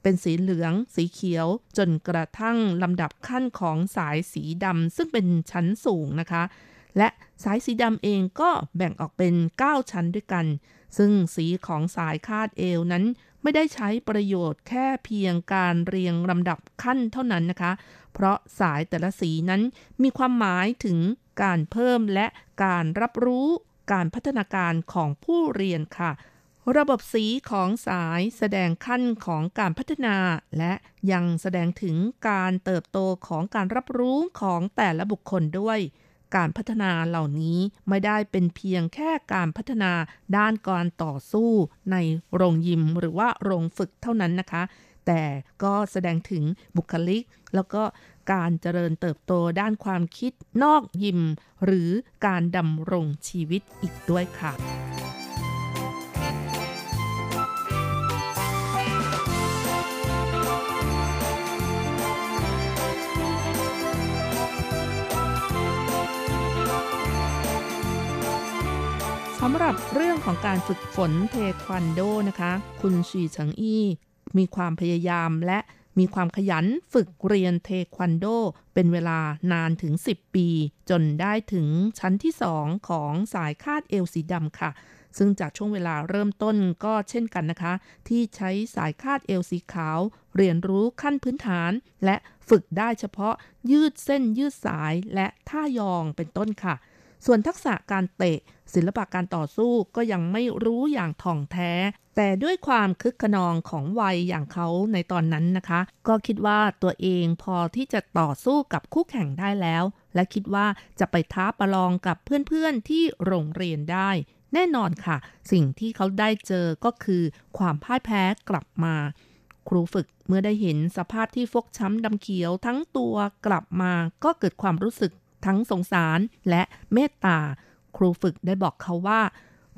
เป็นสีเหลืองสีเขียวจนกระทั่งลำดับขั้นของสายสีดำซึ่งเป็นชั้นสูงนะคะและสายสีดำเองก็แบ่งออกเป็น9ชั้นด้วยกันซึ่งสีของสายคาดเอวนั้นไม่ได้ใช้ประโยชน์แค่เพียงการเรียงลำดับขั้นเท่านั้นนะคะเพราะสายแต่ละสีนั้นมีความหมายถึงการเพิ่มและการรับรู้การพัฒนาการของผู้เรียนค่ะระบบสีของสายแสดงขั้นของการพัฒนาและยังแสดงถึงการเติบโตของการรับรู้ของแต่ละบุคคลด้วยการพัฒนาเหล่านี้ไม่ได้เป็นเพียงแค่การพัฒนาด้านการต่อสู้ในโรงยิมหรือว่าโรงฝึกเท่านั้นนะคะแต่ก็แสดงถึงบุคลิกแล้วก็การเจริญเติบโตด้านความคิดนอกยิมหรือการดำรงชีวิตอีกด้วยค่ะสำหรับเรื่องของการฝึกฝนเทควันโดนะคะคุณชีเฉิงอี้มีความพยายามและมีความขยันฝึกเรียนเทควันโดเป็นเวลานานถึง10ปีจนได้ถึงชั้นที่2ของสายคาดเอวสีดำค่ะซึ่งจากช่วงเวลาเริ่มต้นก็เช่นกันนะคะที่ใช้สายคาดเอวสีขาวเรียนรู้ขั้นพื้นฐานและฝึกได้เฉพาะยืดเส้นยืดสายและท่ายองเป็นต้นค่ะส่วนทักษะการเตะศิลปะการต่อสู้ก็ยังไม่รู้อย่างท่องแท้แต่ด้วยความคึกขนองของวัยอย่างเขาในตอนนั้นนะคะก็คิดว่าตัวเองพอที่จะต่อสู้กับคู่แข่งได้แล้วและคิดว่าจะไปท้าประลองกับเพื่อนๆที่โรงเรียนได้แน่นอนค่ะสิ่งที่เขาได้เจอก็คือความพ่ายแพ้กลับมาครูฝึกเมื่อได้เห็นสภาพที่ฟกช้ำดำเขียวทั้งตัวกลับมาก็เกิดความรู้สึกทั้งสงสารและเมตตาครูฝึกได้บอกเขาว่า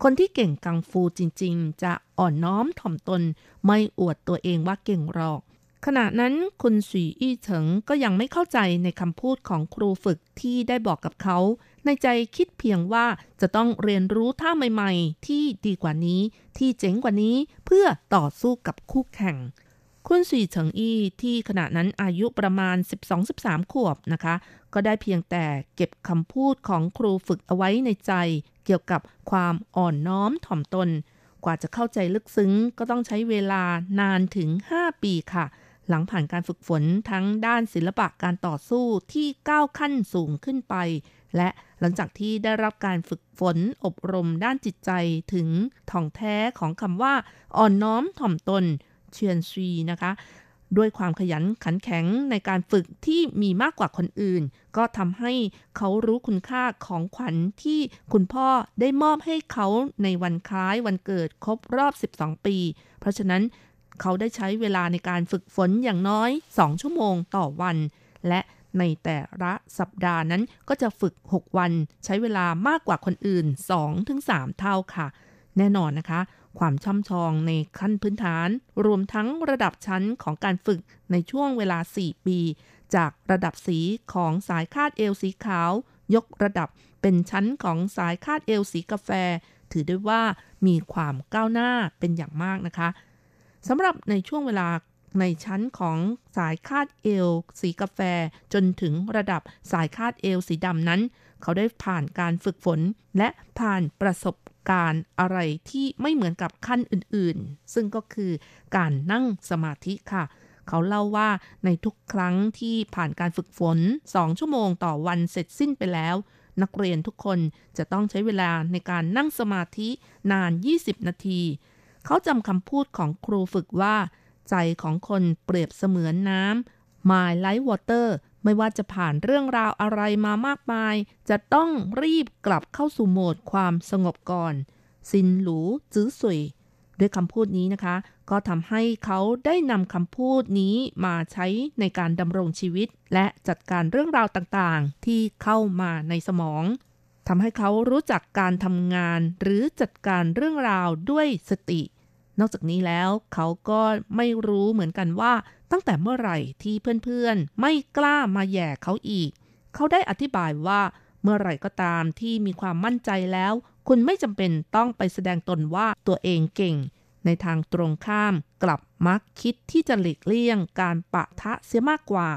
คนที่เก่งกังฟูจริงๆจะอ่อนน้อมถ่อมตนไม่อวดตัวเองว่าเก่งหรอกขณะนั้นคุณสีอี้เฉิงก็ยังไม่เข้าใจในคำพูดของครูฝึกที่ได้บอกกับเขาในใจคิดเพียงว่าจะต้องเรียนรู้ท่าใหม่ๆที่ดีกว่านี้ที่เจ๋งกว่านี้เพื่อต่อสู้กับคู่แข่งคุณสีเฉิงอี้ที่ขณะนั้นอายุประมาณ 12-13 ขวบนะคะก็ได้เพียงแต่เก็บคำพูดของครูฝึกเอาไว้ในใจเกี่ยวกับความอ่อนน้อมถ่อมตนกว่าจะเข้าใจลึกซึ้งก็ต้องใช้เวลานานถึง5ปีค่ะหลังผ่านการฝึกฝนทั้งด้านศิลปะการต่อสู้ที่ก้าวขั้นสูงขึ้นไปและหลังจากที่ได้รับการฝึกฝนอบรมด้านจิตใจถึงท่องแท้ของคำว่าอ่อนน้อมถ่อมตนเชียนซีนะคะด้วยความขยันขันแข็งในการฝึกที่มีมากกว่าคนอื่นก็ทำให้เขารู้คุณค่าของขวัญที่คุณพ่อได้มอบให้เขาในวันคล้ายวันเกิดครบรอบ12ปีเพราะฉะนั้นเขาได้ใช้เวลาในการฝึกฝนอย่างน้อย2ชั่วโมงต่อวันและในแต่ละสัปดาห์นั้นก็จะฝึก6วันใช้เวลามากกว่าคนอื่น 2-3 เท่าค่ะแน่นอนนะคะความช่ำชองในขั้นพื้นฐานรวมทั้งระดับชั้นของการฝึกในช่วงเวลา4ปีจากระดับสีของสายคาดเอวสีขาวยกระดับเป็นชั้นของสายคาดเอวสีกาแฟถือได้ว่ามีความก้าวหน้าเป็นอย่างมากนะคะสำหรับในช่วงเวลาในชั้นของสายคาดเอวสีกาแฟจนถึงระดับสายคาดเอวสีดำนั้นเขาได้ผ่านการฝึกฝนและผ่านประสบการอะไรที่ไม่เหมือนกับขั้นอื่นๆซึ่งก็คือการนั่งสมาธิค่ะเขาเล่าว่าในทุกครั้งที่ผ่านการฝึกฝน2ชั่วโมงต่อวันเสร็จสิ้นไปแล้ว นักเรียนทุกคนจะต้องใช้เวลาในการนั่งสมาธินาน20นาทีเขาจำคำพูดของครูฝึกว่าใจของคนเปรียบเสมือนน้ำ My Life Water ไม่ว่าจะผ่านเรื่องราวอะไรมามากมายจะต้องรีบกลับเข้าสู่โหมดความสงบก่อนซินหลูจื้อสุยด้วยคำพูดนี้นะคะก็ทำให้เขาได้นำคำพูดนี้มาใช้ในการดำรงชีวิตและจัดการเรื่องราวต่างๆที่เข้ามาในสมองทำให้เขารู้จักการทำงานหรือจัดการเรื่องราวด้วยสตินอกจากนี้แล้วเขาก็ไม่รู้เหมือนกันว่าตั้งแต่เมื่อไหร่ที่เพื่อนๆไม่กล้ามาแย่เขาอีกเขาได้อธิบายว่าเมื่อไหร่ก็ตามที่มีความมั่นใจแล้วคุณไม่จำเป็นต้องไปแสดงตนว่าตัวเองเก่งในทางตรงข้ามกลับมักคิดที่จะหลีกเลี่ยงการปะทะเสียมากกว่า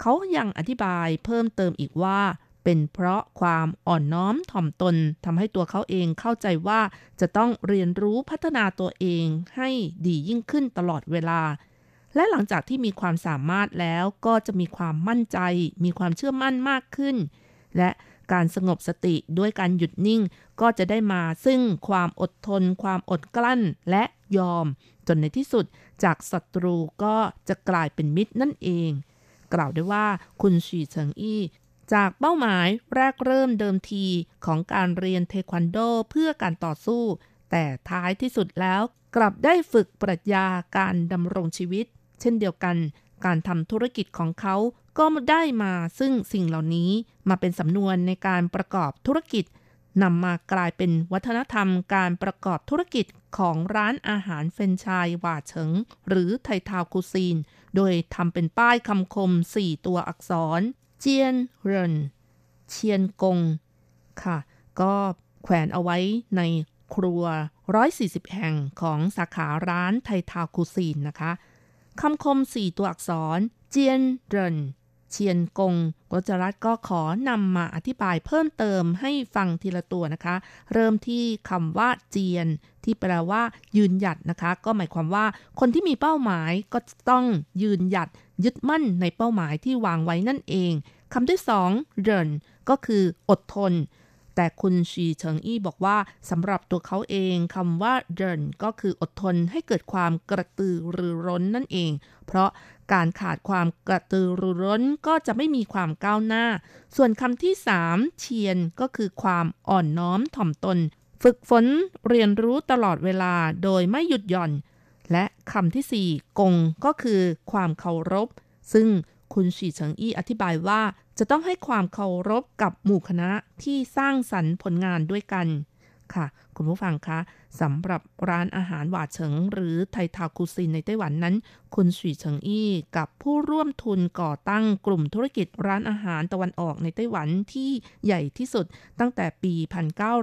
เขายังอธิบายเพิ่มเติมอีกว่าเป็นเพราะความอ่อนน้อมถ่อมตนทำให้ตัวเขาเองเข้าใจว่าจะต้องเรียนรู้พัฒนาตัวเองให้ดียิ่งขึ้นตลอดเวลาและหลังจากที่มีความสามารถแล้วก็จะมีความมั่นใจมีความเชื่อมั่นมากขึ้นและการสงบสติด้วยการหยุดนิ่งก็จะได้มาซึ่งความอดทนความอดกลั้นและยอมจนในที่สุดจากศัตรูก็จะกลายเป็นมิตรนั่นเองกล่าวได้ว่าคุณฉีเฉิงอี้จากเป้าหมายแรกเริ่มเดิมทีของการเรียนเทควันโดเพื่อการต่อสู้แต่ท้ายที่สุดแล้วกลับได้ฝึกปรัชญาการดำรงชีวิตเช่นเดียวกันการทำธุรกิจของเขาก็ได้มาซึ่งสิ่งเหล่านี้มาเป็นสำนวนในการประกอบธุรกิจนำมากลายเป็นวัฒนธรรมการประกอบธุรกิจของร้านอาหารเฟรนไชส์หว่าเฉิงหรือไททาวคูซีนโดยทำเป็นป้ายคำคม4ตัวอักษรเจียนเรินเชียนกงค่ะก็แขวนเอาไว้ในครัว140แห่งของสาขาร้านไททาวคูซีนนะคะคำคม4ตัวอักษรเจียนเรินเชียนกงรัชรัตน์ก็ขอนำมาอธิบายเพิ่มเติมให้ฟังทีละตัวนะคะเริ่มที่คำว่าเจียนที่แปลว่ายืนหยัดนะคะก็หมายความว่าคนที่มีเป้าหมายก็ต้องยืนหยัดยึดมั่นในเป้าหมายที่วางไว้นั่นเองคำที่สองเรินก็คืออดทนแต่คุณชีเฉิงอี้บอกว่าสำหรับตัวเขาเองคำว่าเดินก็คืออดทนให้เกิดความกระตือรือร้นนั่นเองเพราะการขาดความกระตือรือร้นก็จะไม่มีความก้าวหน้าส่วนคำที่3เชียนก็คือความอ่อนน้อมถ่อมตนฝึกฝนเรียนรู้ตลอดเวลาโดยไม่หยุดหย่อนและคำที่4กงก็คือความเคารพซึ่งคุณฉีเฉิงอี้อธิบายว่าจะต้องให้ความเคารพกับหมู่คณะที่สร้างสรรค์ผลงานด้วยกันค่ะคุณผู้ฟังคะสำหรับร้านอาหารหว่าเฉิงหรือไททาวคูซินในไต้หวันนั้นคุณฉีเฉิงอี้กับผู้ร่วมทุนก่อตั้งกลุ่มธุรกิจร้านอาหารตะวันออกในไต้หวันที่ใหญ่ที่สุดตั้งแต่ปี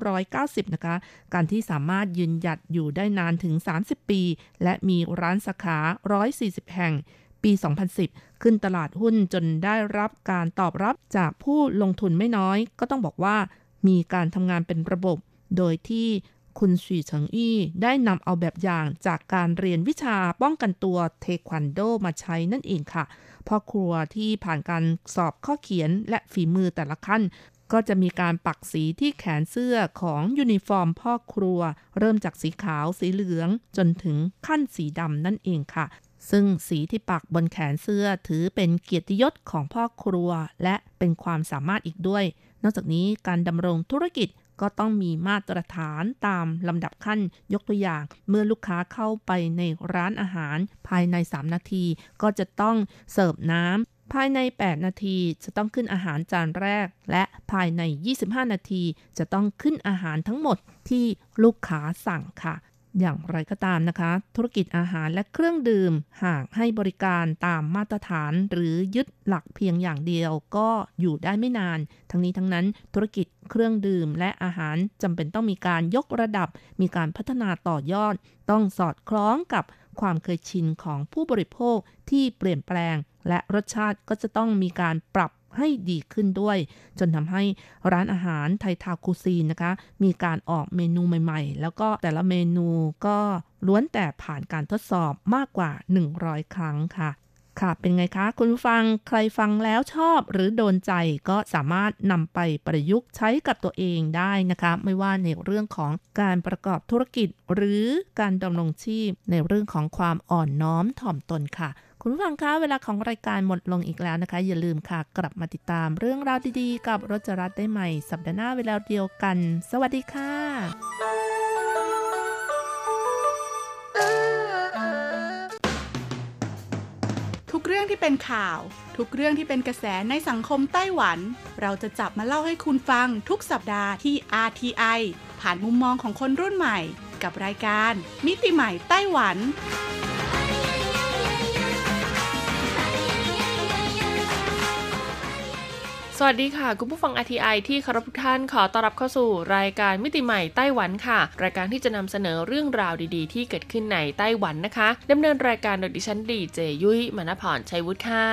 1990นะคะการที่สามารถยืนหยัดอยู่ได้นานถึง30ปีและมีร้านสาขา140แห่งปี2010ขึ้นตลาดหุ้นจนได้รับการตอบรับจากผู้ลงทุนไม่น้อยก็ต้องบอกว่ามีการทำงานเป็นระบบโดยที่คุณฉีเฉิงอี้ได้นำเอาแบบอย่างจากการเรียนวิชาป้องกันตัวเทควันโดมาใช้นั่นเองค่ะพ่อครัวที่ผ่านการสอบข้อเขียนและฝีมือแต่ละขั้นก็จะมีการปักสีที่แขนเสื้อของยูนิฟอร์มพ่อครัวเริ่มจากสีขาวสีเหลืองจนถึงขั้นสีดำนั่นเองค่ะซึ่งสีที่ปักบนแขนเสื้อถือเป็นเกียรติยศของพ่อครัวและเป็นความสามารถอีกด้วยนอกจากนี้การดำรงธุรกิจก็ต้องมีมาตรฐานตามลำดับขั้นยกตัวอย่างเมื่อลูกค้าเข้าไปในร้านอาหารภายใน3นาทีก็จะต้องเสิร์ฟน้ำภายใน8นาทีจะต้องขึ้นอาหารจานแรกและภายใน25นาทีจะต้องขึ้นอาหารทั้งหมดที่ลูกค้าสั่งค่ะอย่างไรก็ตามนะคะธุรกิจอาหารและเครื่องดื่มหากให้บริการตามมาตรฐานหรือยึดหลักเพียงอย่างเดียวก็อยู่ได้ไม่นานทั้งนี้ทั้งนั้นธุรกิจเครื่องดื่มและอาหารจำเป็นต้องมีการยกระดับมีการพัฒนาต่อยอดต้องสอดคล้องกับความเคยชินของผู้บริโภคที่เปลี่ยนแปลงและรสชาติก็จะต้องมีการปรับให้ดีขึ้นด้วยจนทำให้ร้านอาหารไททาวคูซีนนะคะมีการออกเมนูใหม่ๆแล้วก็แต่ละเมนูก็ล้วนแต่ผ่านการทดสอบมากกว่า100ครั้งค่ะ ค่ะเป็นไงคะคุณฟังใครฟังแล้วชอบหรือโดนใจก็สามารถนำไปประยุกต์ใช้กับตัวเองได้นะคะไม่ว่าในเรื่องของการประกอบธุรกิจหรือการดำรงชีพในเรื่องของความอ่อนน้อมถ่อมตนค่ะคุณผู้ฟังคะเวลาของรายการหมดลงอีกแล้วนะคะอย่าลืมค่ะกลับมาติดตามเรื่องราวดีๆกับรจรัสได้ใหม่สัปดาห์หน้าเวลาเดียวกันสวัสดีค่ะทุกเรื่องที่เป็นข่าวทุกเรื่องที่เป็นกระแสในสังคมไต้หวันเราจะจับมาเล่าให้คุณฟังทุกสัปดาห์ที่ RTI ผ่านมุมมองของคนรุ่นใหม่กับรายการมิติใหม่ไต้หวันสวัสดีค่ะคุณผู้ฟัง RTI ที่เคารพทุกท่านขอต้อนรับเข้าสู่รายการมิติใหม่ไต้หวันค่ะรายการที่จะนำเสนอเรื่องราวดีๆที่เกิดขึ้นในไต้หวันนะคะดำเนินรายการโดยดิฉันดีเจยุ้ยมณพรชัยวุฒิค่ะ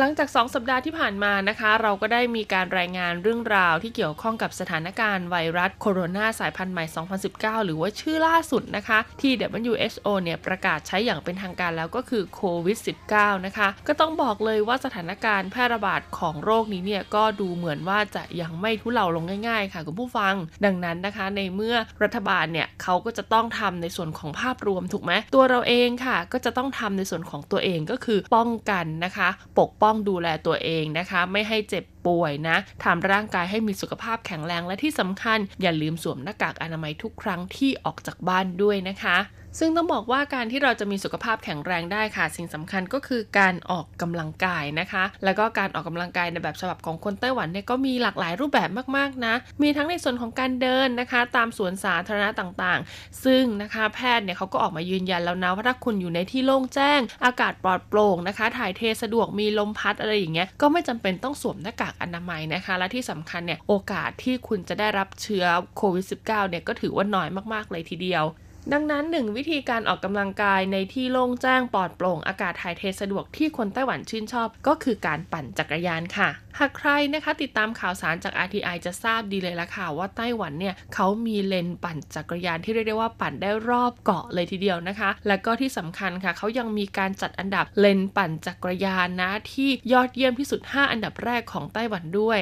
หลังจาก2 สัปดาห์ที่ผ่านมานะคะเราก็ได้มีการรายงานเรื่องราวที่เกี่ยวข้องกับสถานการณ์ไวรัสโคโรนาสายพันธุ์ใหม่2019หรือว่าชื่อล่าสุดนะคะที่ WHO เนี่ยประกาศใช้อย่างเป็นทางการแล้วก็คือโควิด -19 นะคะก็ต้องบอกเลยว่าสถานการณ์แพร่ระบาดของโรคนี้เนี่ยก็ดูเหมือนว่าจะยังไม่ทุเลาลงง่ายๆค่ะคุณผู้ฟังดังนั้นนะคะในเมื่อรัฐบาลเนี่ยเขาก็จะต้องทำในส่วนของภาพรวมถูกไหมตัวเราเองค่ะก็จะต้องทำในส่วนของตัวเองก็คือป้องกันนะคะปกป้องดูแลตัวเองนะคะไม่ให้เจ็บป่วยนะทำร่างกายให้มีสุขภาพแข็งแรงและที่สำคัญอย่าลืมสวมหน้ากากอนามัยทุกครั้งที่ออกจากบ้านด้วยนะคะซึ่งต้องบอกว่าการที่เราจะมีสุขภาพแข็งแรงได้ค่ะสิ่งสำคัญก็คือการออกกำลังกายนะคะแล้วก็การออกกำลังกายในแบบฉบับของคนไต้หวันเนี่ยก็มีหลากหลายรูปแบบมากๆนะมีทั้งในส่วนของการเดินนะคะตามสวนสาธารณะต่างๆซึ่งนะคะแพทย์เนี่ยเขาก็ออกมายืนยันแล้วนะว่าถ้าคุณอยู่ในที่โล่งแจ้งอากาศปลอดโปร่งนะคะถ่ายเทสะดวกมีลมพัดอะไรอย่างเงี้ยก็ไม่จำเป็นต้องสวมหน้ากากอนามัยนะคะและที่สำคัญเนี่ยโอกาสที่คุณจะได้รับเชื้อโควิด -19 เนี่ยก็ถือว่าน้อยมากๆเลยทีเดียวดังนั้น1วิธีการออกกำลังกายในที่โล่งแจ้งปลอดโปร่งอากาศถ่ายเทสะดวกที่คนไต้หวันชื่นชอบก็คือการปั่นจักรยานค่ะหากใครนะคะติดตามข่าวสารจาก RTI จะทราบดีเลยละค่ะว่าไต้หวันเนี่ยเขามีเลนปั่นจักรยานที่เรียกได้ว่าปั่นได้รอบเกาะเลยทีเดียวนะคะและก็ที่สำคัญค่ะเขายังมีการจัดอันดับเลนปั่นจักรยานนะที่ยอดเยี่ยมที่สุด5อันดับแรกของไต้หวันด้วย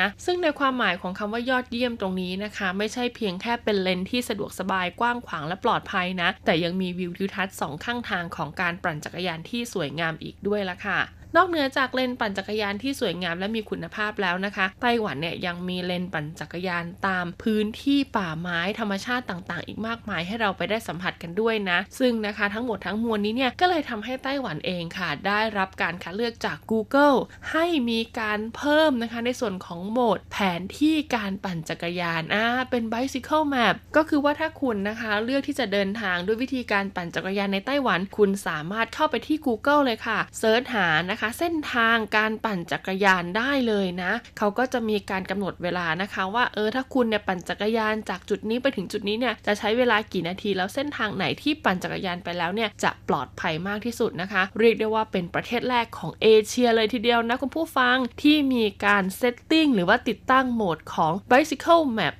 นะซึ่งในความหมายของคำว่ายอดเยี่ยมตรงนี้นะคะไม่ใช่เพียงแค่เป็นเลนที่สะดวกสบายกว้างขวางและปลอดภัยนะแต่ยังมีวิวทิวทัศน์2ข้างทางของการปั่นจักรยานที่สวยงามอีกด้วยล่ะค่ะนอกเหนือจากเลนปั่นจักรยานที่สวยงามและมีคุณภาพแล้วนะคะไต้หวันเนี่ยยังมีเลนปั่นจักรยานตามพื้นที่ป่าไม้ธรรมชาติต่างๆอีกมากมายให้เราไปได้สัมผัสกันด้วยนะซึ่งนะคะทั้งหมดทั้งมวลนี้เนี่ยก็เลยทำให้ไต้หวันเองค่ะได้รับการคัดเลือกจาก Google ให้มีการเพิ่มนะคะในส่วนของโหมดแผนที่การปั่นจักรยานเป็น bicycle map ก็คือว่าถ้าคุณนะคะเลือกที่จะเดินทางด้วยวิธีการปั่นจักรยานในไต้หวันคุณสามารถเข้าไปที่ Google เลยค่ะเสิร์ชหานะเส้นทางการปั่นจักรยานได้เลยนะเขาก็จะมีการกำหนดเวลานะคะว่าถ้าคุณเนี่ยปั่นจักรยานจากจุดนี้ไปถึงจุดนี้เนี่ยจะใช้เวลากี่นาทีแล้วเส้นทางไหนที่ปั่นจักรยานไปแล้วเนี่ยจะปลอดภัยมากที่สุดนะคะเรียกได้ว่าเป็นประเทศแรกของเอเชียเลยทีเดียวนะคุณผู้ฟังที่มีการเซตติ้งหรือว่าติดตั้งโหมดของ bicycle map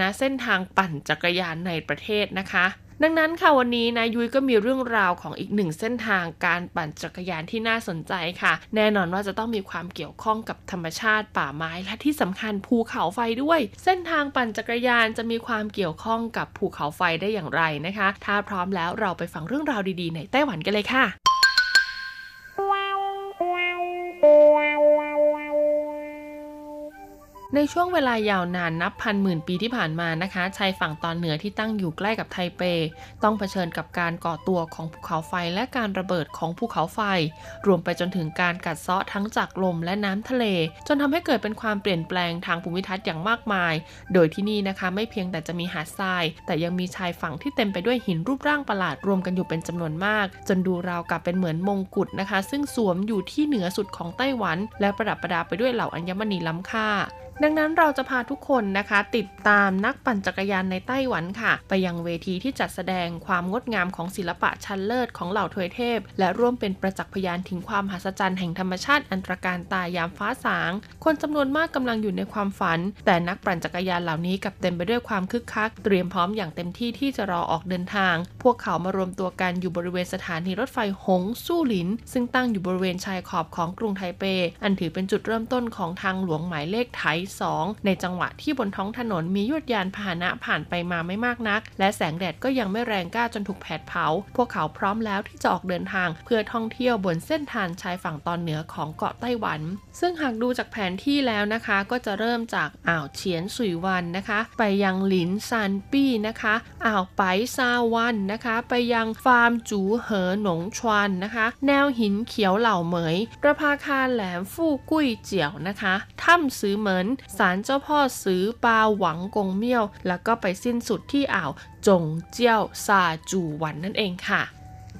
นะเส้นทางปั่นจักรยานในประเทศนะคะดังนั้นค่ะวันนี้นะยุ้ยก็มีเรื่องราวของอีกหนึ่งเส้นทางการปั่นจักรยานที่น่าสนใจค่ะแน่นอนว่าจะต้องมีความเกี่ยวข้องกับธรรมชาติป่าไม้และที่สำคัญภูเขาไฟด้วยเส้นทางปั่นจักรยานจะมีความเกี่ยวข้องกับภูเขาไฟได้อย่างไรนะคะถ้าพร้อมแล้วเราไปฟังเรื่องราวดีๆในไต้หวันกันเลยค่ะในช่วงเวลายาวนานนับพันหมื่นปีที่ผ่านมานะคะชายฝั่งตอนเหนือที่ตั้งอยู่ใกล้กับไทเปต้องเผชิญกับการก่อตัวของภูเขาไฟและการระเบิดของภูเขาไฟรวมไปจนถึงการกัดเซาะทั้งจากลมและน้ำทะเลจนทำให้เกิดเป็นความเปลี่ยนแปลงทางภูมิทัศน์อย่างมากมายโดยที่นี่นะคะไม่เพียงแต่จะมีหาดทรายแต่ยังมีชายฝั่งที่เต็มไปด้วยหินรูปร่างประหลาดรวมกันอยู่เป็นจำนวนมากจนดูราวกับเป็นเหมือนมงกุฎนะคะซึ่งสวมอยู่ที่เหนือสุดของไต้หวันและประดับประดาไปด้วยเหล่าอัญมณีล้ำค่า ดังนั้นเราจะพาทุกคนนะคะติดตามนักปั่นจักรยานในไต้หวันค่ะไปยังเวทีที่จัดแสดงความงดงามของศิลปะชั้นเลิศของเหล่าทวยเทพและร่วมเป็นประจักษ์พยานถึงความมหัศจรรย์แห่งธรรมชาติอันตรการตายามฟ้าสางคนจำนวนมากกำลังอยู่ในความฝันแต่นักปั่นจักรยานเหล่านี้กลับเต็มไปด้วยความคึกคักเตรียมพร้อมอย่างเต็มที่ที่จะรอออกเดินทางพวกเขามารวมตัวกันอยู่บริเวณสถานีรถไฟหงสู่หลินซึ่งตั้งอยู่บริเวณชายขอบของกรุงไทเปอันถือเป็นจุดเริ่มต้นของทางหลวงหมายเลขไถ2ในจังหวะที่บนท้องถนนมียวดยานพาหนะผ่านไปมาไม่มากนักและแสงแดดก็ยังไม่แรงกล้าจนถูกแผดเผาพวกเขาพร้อมแล้วที่จะออกเดินทางเพื่อท่องเที่ยวบนเส้นทางชายฝั่งตอนเหนือของเกาะไต้หวันซึ่งหากดูจากแผนที่แล้วนะคะก็จะเริ่มจากอ่าวเฉียนสุยวันนะคะไปยังหลินซานปี้นะคะอ่าวไปซาวันนะคะไปยังฟาร์มจูเหอหนงชวนนะคะแนวหินเขียวเหล่าเหมยประภาคารแหลมฟู่กุ้ยเจียวนะคะถ้ำสือเหมินศาลเจ้าพ่อสือปาหวังกงเมี่ยวแล้วก็ไปสิ้นสุดที่อ่าวจงเจี้ยวซาจูหวันนั่นเองค่ะ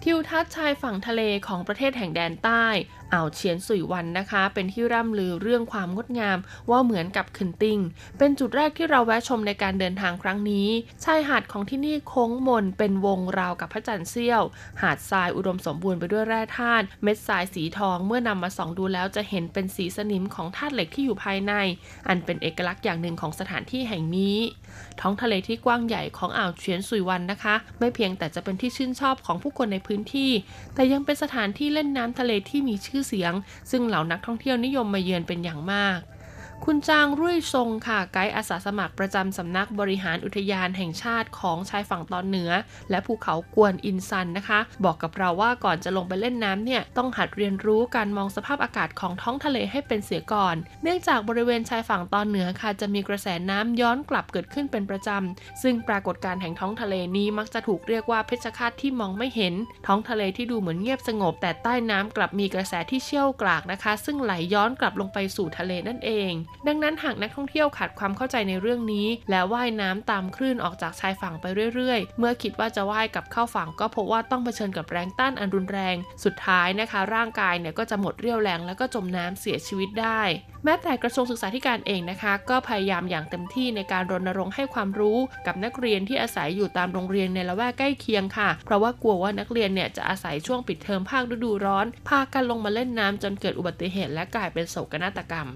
ทิวทัศน์ชายฝั่งทะเลของประเทศแห่งแดนใต้อ่าวเฉียนสุยวันนะคะเป็นที่ร่ำลือเรื่องความงดงามว่าเหมือนกับขึ้นติ่งเป็นจุดแรกที่เราแวะชมในการเดินทางครั้งนี้ชายหาดของที่นี่โค้งมนเป็นวงราวกับพระจันทร์เสี้ยวหาดทรายอุดมสมบูรณ์ไปด้วยแร่ธาตุเม็ดทรายสีทองเมื่อนำมาส่องดูแล้วจะเห็นเป็นสีสนิมของธาตุเหล็กที่อยู่ภายในอันเป็นเอกลักษณ์อย่างหนึ่งของสถานที่แห่งนี้ท้องทะเลที่กว้างใหญ่ของอ่าวเฉียนสุยวันนะคะไม่เพียงแต่จะเป็นที่ชื่นชอบของผู้คนในพื้นที่แต่ยังเป็นสถานที่เล่นน้ำทะเลที่มีชื่อเสียงซึ่งเหล่านักท่องเที่ยวนิยมมาเยือนเป็นอย่างมากคุณจางรุ่ยทรงค่ะไกด์อาสาสมัครประจำสำนักบริหารอุทยานแห่งชาติของชายฝั่งตอนเหนือและภูเขากวนอินซันนะคะบอกกับเราว่าก่อนจะลงไปเล่นน้ำเนี่ยต้องหัดเรียนรู้การมองสภาพอากาศของท้องทะเลให้เป็นเสียก่อนเนื่องจากบริเวณชายฝั่งตอนเหนือค่ะจะมีกระแสน้ำย้อนกลับเกิดขึ้นเป็นประจำซึ่งปรากฏการณ์แห่งท้องทะเลนี้มักจะถูกเรียกว่าเพชฌฆาตที่มองไม่เห็นท้องทะเลที่ดูเหมือนเงียบสงบแต่ใต้น้ำกลับมีกระแสที่เชี่ยวกรากนะคะซึ่งไหลย้อนกลับลงไปสู่ทะเลนั่นเองดังนั้นหากนักท่องเที่ยวขาดความเข้าใจในเรื่องนี้และว่ายน้ำตามคลื่นออกจากชายฝั่งไปเรื่อยๆเมื่อคิดว่าจะว่ายกลับเข้าฝั่งก็พบว่าต้องเผชิญกับแรงต้านอันรุนแรงสุดท้ายนะคะร่างกายเนี่ยก็จะหมดเรี่ยวแรงแล้วก็จมน้ำเสียชีวิตได้แม้แต่กระทรวงศึกษาธิการเองนะคะก็พยายามอย่างเต็มที่ในการรณรงค์ให้ความรู้กับนักเรียนที่อาศัยอยู่ตามโรงเรียนในละแวกใกล้เคียงค่ะเพราะว่ากลัวว่านักเรียนเนี่ยจะอาศัยช่วงปิดเทอมภาคฤดูร้อนพากันลงมาเล่นน้ำจนเกิดอุบัติเหตุและกลายเป็นโศกนาฏกรรม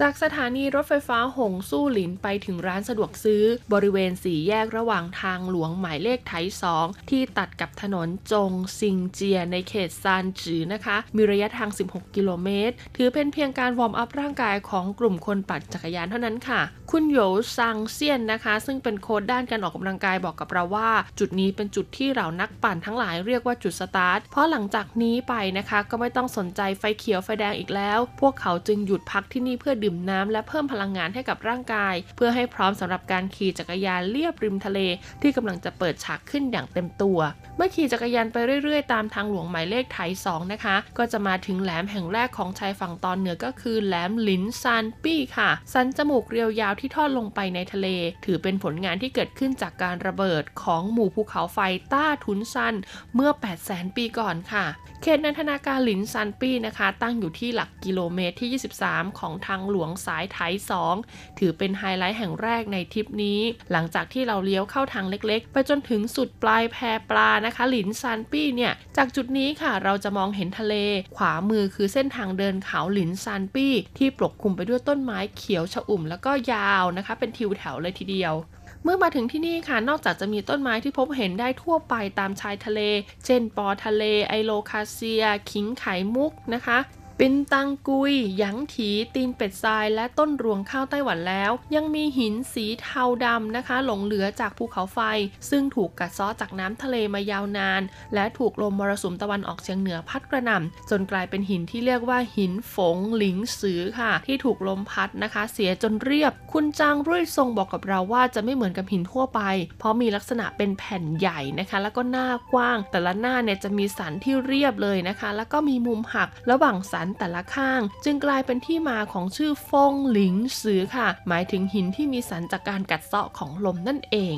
จากสถานีรถไฟฟ้าหงสู่หลินไปถึงร้านสะดวกซื้อบริเวณสี่แยกระหว่างทางหลวงหมายเลขไถ2ที่ตัดกับถนนจงซิงเจียในเขตซานจือนะคะมีระยะทาง16กิโลเมตรถือเป็นเพียงการวอร์มอัพร่างกายของกลุ่มคนปั่นจักรยานเท่านั้นค่ะคุณโหยซังเซียนนะคะซึ่งเป็นโค้ชด้านการออกกำลังกายบอกกับเราว่าจุดนี้เป็นจุดที่เรานักปั่นทั้งหลายเรียกว่าจุดสตาร์ทเพราะหลังจากนี้ไปนะคะก็ไม่ต้องสนใจไฟเขียวไฟแดงอีกแล้วพวกเขาจึงหยุดพักที่นี่เพื่อดื่มน้ำและเพิ่มพลังงานให้กับร่างกายเพื่อให้พร้อมสำหรับการขี่จักรยานเลียบริมทะเลที่กำลังจะเปิดฉากขึ้นอย่างเต็มตัวเมื่อขี่จักรยานไปเรื่อยๆตามทางหลวงหมายเลขไถ2นะคะก็จะมาถึงแหลมแห่งแรกของชายฝั่งตอนเหนือก็คือแหลมหลินซานปี้ค่ะสันจมูกเรียวยาวที่ทอดลงไปในทะเลถือเป็นผลงานที่เกิดขึ้นจากการระเบิดของหมู่ภูเขาไฟต้าทุนซันเมื่อ 800,000 ปีก่อนค่ะเขตนันทนาการหลินซานปี้นะคะตั้งอยู่ที่หลักกิโลเมตรที่23ของทางหลวงสายไถ2ถือเป็นไฮไลท์แห่งแรกในทริปนี้หลังจากที่เราเลี้ยวเข้าทางเล็กๆไปจนถึงสุดปลายแพปลานะคะหลินซานปี้เนี่ยจากจุดนี้ค่ะเราจะมองเห็นทะเลขวามือคือเส้นทางเดินเขาหลินซานปี้ที่ปกคลุมไปด้วยต้นไม้เขียวชอุ่มแล้วก็ยาวนะคะเป็นทิวแถวเลยทีเดียวเมื่อมาถึงที่นี่ค่ะนอกจากจะมีต้นไม้ที่พบเห็นได้ทั่วไปตามชายทะเลเช่นปอทะเลไอโลคาเซียขิงไข่มุกนะคะปินตังกุยหยางถีตีนเป็ดทรายและต้นรวงข้าวไต้หวันแล้วยังมีหินสีเทาดำนะคะหลงเหลือจากภูเขาไฟซึ่งถูกกัดเซาะจากน้ำทะเลมายาวนานและถูกลมมรสุมตะวันออกเฉียงเหนือพัดกระหน่ำจนกลายเป็นหินที่เรียกว่าหินฝงหลิงซือค่ะที่ถูกลมพัดนะคะเสียจนเรียบคุณจางรุ่ยทรงบอกกับเราว่าจะไม่เหมือนกับหินทั่วไปเพราะมีลักษณะเป็นแผ่นใหญ่นะคะแล้วก็หน้ากว้างแต่ละหน้าเนี่ยจะมีสันที่เรียบเลยนะคะแล้วก็มีมุมหักระหว่างสันแต่ละข้างจึงกลายเป็นที่มาของชื่อฟงหลิงซือค่ะหมายถึงหินที่มีสันจากการกัดเซาะของลมนั่นเอง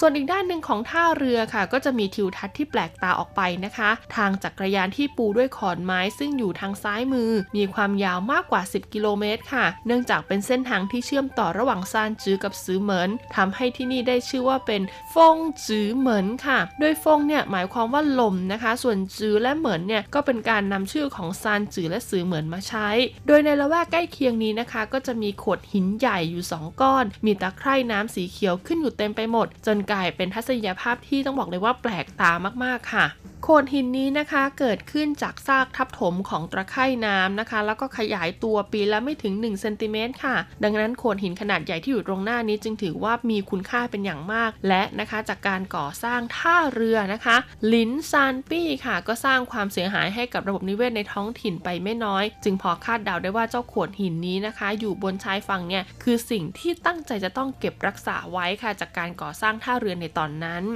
ส่วนอีกด้านหนึ่งของท่าเรือค่ะก็จะมีทิวทัศน์ที่แปลกตาออกไปนะคะทางจักรยานที่ปูด้วยขอนไม้ซึ่งอยู่ทางซ้ายมือมีความยาวมากกว่า10กิโลเมตรค่ะเนื่องจากเป็นเส้นทางที่เชื่อมต่อระหว่างซานจื้อกับซือเหมินทำให้ที่นี่ได้ชื่อว่าเป็นฟงจื้อเหมินค่ะโดยฟงเนี่ยหมายความว่าลมนะคะส่วนจื้อและเหมินเนี่ยก็เป็นการนำชื่อของซานจื้อและซือเหมินมาใช้โดยในละแวกใกล้เคียงนี้นะคะก็จะมีโขดหินใหญ่อยู่2ก้อนมีตะไคร่น้ำสีเขียวขึ้นอยู่เต็มไปหมดจนกลายเป็นทัศนียภาพที่ต้องบอกเลยว่าแปลกตามากๆค่ะโขดหินนี้นะคะเกิดขึ้นจากซากทับถมของตะไคร่น้ำนะคะแล้วก็ขยายตัวปีละไม่ถึง1เซนติเมตรค่ะดังนั้นโขดหินขนาดใหญ่ที่อยู่ตรงหน้านี้จึงถือว่ามีคุณค่าเป็นอย่างมากและนะคะจากการก่อสร้างท่าเรือนะคะลินซานปี้ค่ะก็สร้างความเสียหายให้กับระบบนิเวศในท้องถิ่นไปไม่น้อยจึงพอคาดเดาได้ว่าเจ้าโขดหินนี้นะคะอยู่บนชายฝั่งเนี่ยคือสิ่งที่ตั้งใจจะต้องเก็บรักษาไว้ค่ะจากการก่อสร้างท่าเรือในตอนนั้น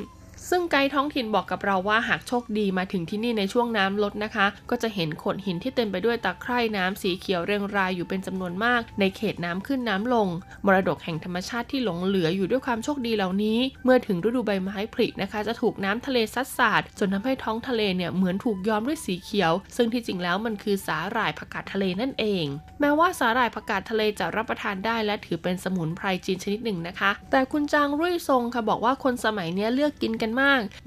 ซึ่งไกด์ท้องถิ่นบอกกับเราว่าหากโชคดีมาถึงที่นี่ในช่วงน้ำลดนะคะก็จะเห็นโขดหินที่เต็มไปด้วยตะไคร่น้ำสีเขียวเรียงรายอยู่เป็นจำนวนมากในเขตน้ำขึ้นน้ำลงมรดกแห่งธรรมชาติที่หลงเหลืออยู่ด้วยความโชคดีเหล่านี้เมื่อถึงฤดูใบไม้ผลินะคะจะถูกน้ำทะเลซัดสาดจนทำให้ท้องทะเลเนี่ยเหมือนถูกย้อมด้วยสีเขียวซึ่งที่จริงแล้วมันคือสาหร่ายผักกาดทะเลนั่นเองแม้ว่าสาหร่ายผักกาดทะเลจะรับประทานได้และถือเป็นสมุนไพรจีนชนิดหนึ่งนะคะแต่คุณจางรุ่ยซงค่ะบอกว่าคนสมัยนี้เลือกกินกัน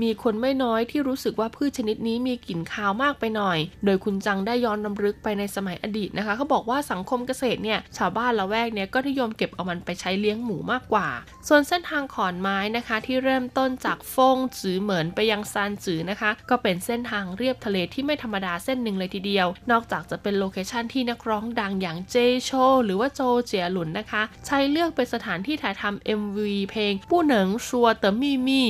มีคนไม่น้อยที่รู้สึกว่าพืชชนิดนี้มีกลิ่นคาวมากไปหน่อยโดยคุณจังได้ย้อนรำลึกไปในสมัยอดีตนะคะเขาบอกว่าสังคมเกษตรเนี่ยชาวบ้านละแวกเนี่ยก็นิยมเก็บเอามันไปใช้เลี้ยงหมูมากกว่าส่วนเส้นทางขอนไม้นะคะที่เริ่มต้นจากฟงจือเหมินไปยังซานจือนะคะก็เป็นเส้นทางเรียบทะเลที่ไม่ธรรมดาเส้นหนึ่งเลยทีเดียวนอกจากจะเป็นโลเคชั่นที่นักร้องดังอย่างเจโชหรือว่าโจเจียหลุนนะคะใช้เลือกเป็นสถานที่ถ่ายทำ MV เพลงผู้เหนิงชัวเต๋อมี่มี่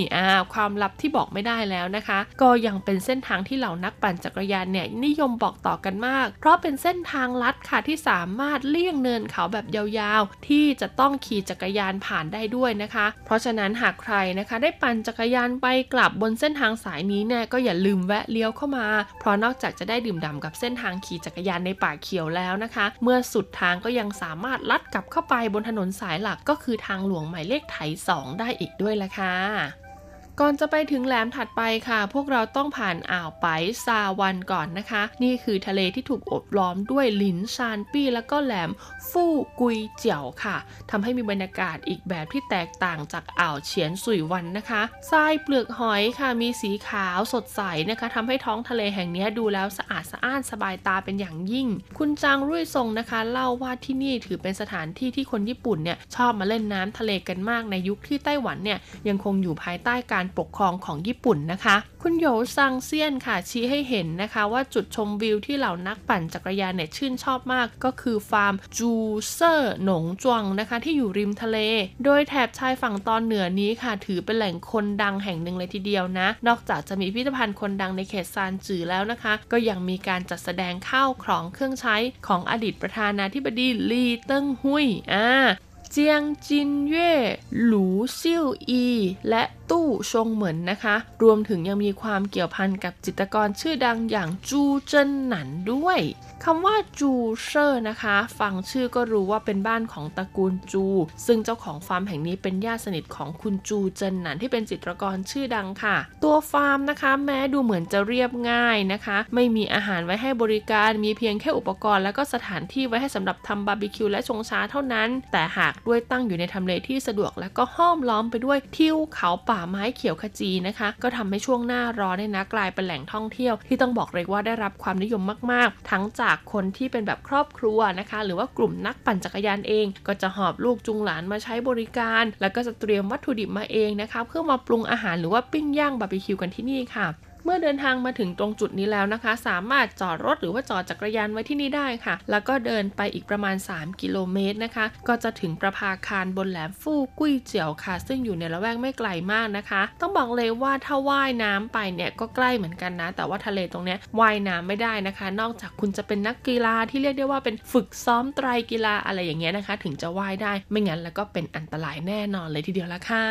ความลับที่บอกไม่ได้แล้วนะคะก็ยังเป็นเส้นทางที่เหล่านักปั่นจักรยานเนี่ยนิยมบอกต่อกันมากเพราะเป็นเส้นทางลัดค่ะที่สามารถเลี่ยงเนินเขาแบบยาวๆที่จะต้องขี่จักรยานผ่านได้ด้วยนะคะเพราะฉะนั้นหากใครนะคะได้ปั่นจักรยานไปกลับบนเส้นทางสายนี้เนี่ยก็อย่าลืมแวะเลี้ยวเข้ามาเพราะนอกจากจะได้ดื่มด่ำกับเส้นทางขี่จักรยานในป่าเขียวแล้วนะคะเมื่อสุดทางก็ยังสามารถลัดกลับเข้าไปบนถนนสายหลักก็คือทางหลวงหมายเลขไถ2ได้อีกด้วยล่ะค่ะก่อนจะไปถึงแหลมถัดไปค่ะพวกเราต้องผ่านอ่าวไปซาวันก่อนนะคะนี่คือทะเลที่ถูกโอบล้อมด้วยหลินซานปี้แล้วก็แหลมฟู่กุยเจียวค่ะทำให้มีบรรยากาศอีกแบบที่แตกต่างจากอ่าวเฉียนสุยวันนะคะทรายเปลือกหอยค่ะมีสีขาวสดใสนะคะทำให้ท้องทะเลแห่งนี้ดูแล้วสะอาดสะอ้านสบายตาเป็นอย่างยิ่งคุณจางรุ่ยซงนะคะเล่าว่าที่นี่ถือเป็นสถานที่ที่คนญี่ปุ่นเนี่ยชอบมาเล่นน้ำทะเลกันมากในยุคที่ไต้หวันเนี่ยยังคงอยู่ภายใต้การปกครองของญี่ปุ่นนะคะคุณโยซังเซียนค่ะชี้ให้เห็นนะคะว่าจุดชมวิวที่เหล่านักปั่นจักรยานเนี่ยชื่นชอบมากก็คือฟาร์มจูเซอร์หนงจวงนะคะที่อยู่ริมทะเลโดยแถบชายฝั่งตอนเหนือนี้ค่ะถือเป็นแหล่งคนดังแห่งหนึ่งเลยทีเดียวนะนอกจากจะมีพิพิธภัณฑ์คนดังในเขตซานจือแล้วนะคะก็ยังมีการจัดแสดงข้าวของเครื่องใช้ของอดีตประธานาธิบดีลีเติ้งหุยเจียงจินเย่หลูซิ่วอีและตู้ชงเหมินนะคะรวมถึงยังมีความเกี่ยวพันกับจิตรกรชื่อดังอย่างจูเจิ้นหนันด้วยคำว่าจูเซอร์นะคะฟังชื่อก็รู้ว่าเป็นบ้านของตระกูลจูซึ่งเจ้าของฟาร์มแห่งนี้เป็นญาติสนิทของคุณจูเจิ้นหนันที่เป็นจิตรกรชื่อดังค่ะตัวฟาร์มนะคะแม้ดูเหมือนจะเรียบง่ายนะคะไม่มีอาหารไว้ให้บริการมีเพียงแค่อุปกรณ์และก็สถานที่ไว้ให้สำหรับทำบาร์บีคิวและชงชาเท่านั้นแต่หากด้วยตั้งอยู่ในทำเลที่สะดวกและก็ห้อมล้อมไปด้วยทิวเขาป่าไม้เขียวขจีนะคะก็ทำให้ช่วงหน้าร้อนเนี่ยนะกลายเป็นแหล่งท่องเที่ยวที่ต้องบอกเลยว่าได้รับความนิยมมากๆทั้งจากคนที่เป็นแบบครอบครัวนะคะหรือว่ากลุ่มนักปั่นจักรยานเองก็จะหอบลูกจูงหลานมาใช้บริการแล้วก็จะเตรียมวัตถุดิบมาเองนะคะเพื่อมาปรุงอาหารหรือว่าปิ้งย่างบาร์บีคิวกันที่นี่ค่ะเมื่อเดินทางมาถึงตรงจุดนี้แล้วนะคะสามารถจอดรถหรือว่าจอดจักรยานไว้ที่นี่ได้ค่ะแล้วก็เดินไปอีกประมาณ3กิโลเมตรนะคะก็จะถึงประภาคารบนแหลมฟู่กุ้ยเจียวค่ะซึ่งอยู่ในละแวกไม่ไกลมากนะคะต้องบอกเลยว่าถ้าว่ายน้ำไปเนี่ยก็ใกล้เหมือนกันนะแต่ว่าทะเลตรงเนี้ยว่ายน้ำไม่ได้นะคะนอกจากคุณจะเป็นนักกีฬาที่เรียกได้ว่าเป็นฝึกซ้อมไตรกีฬาอะไรอย่างเงี้ยนะคะถึงจะว่ายได้ไม่งั้นแล้วก็เป็นอันตรายแน่นอนเลยทีเดียวละค่ะ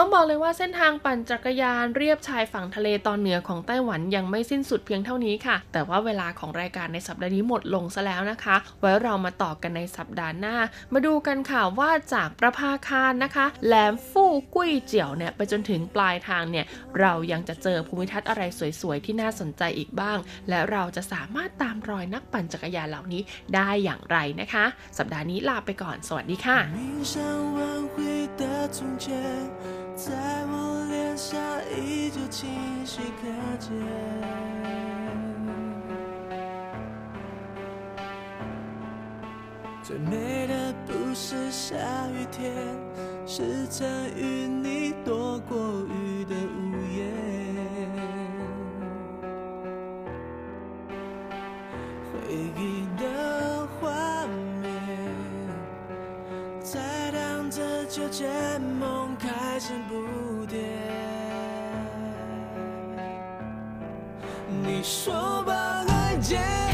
ต้องบอกเลยว่าเส้นทางปั่นจักรยานเรียบชายฝั่งทะเลตอนเหนือของไต้หวันยังไม่สิ้นสุดเพียงเท่านี้ค่ะแต่ว่าเวลาของรายการในสัปดาห์นี้หมดลงซะแล้วนะคะไว้เรามาต่อกันในสัปดาห์หน้ามาดูกันค่ะว่าจากประภาคารนะคะแหลมฟู่กุ้ยเจียวเนี่ยไปจนถึงปลายทางเนี่ยเรายังจะเจอภูมิทัศน์อะไรสวยๆที่น่าสนใจอีกบ้างและเราจะสามารถตามรอยนักปั่นจักรยานเหล่านี้ได้อย่างไรนะคะสัปดาห์นี้ลาไปก่อนสวัสดีค่ะ在我脸上依旧清晰可见，最美的不是下雨天，是曾与你躲过雨的午夜。回忆的画面，在荡着秋千梦。开始不跌，你说把爱解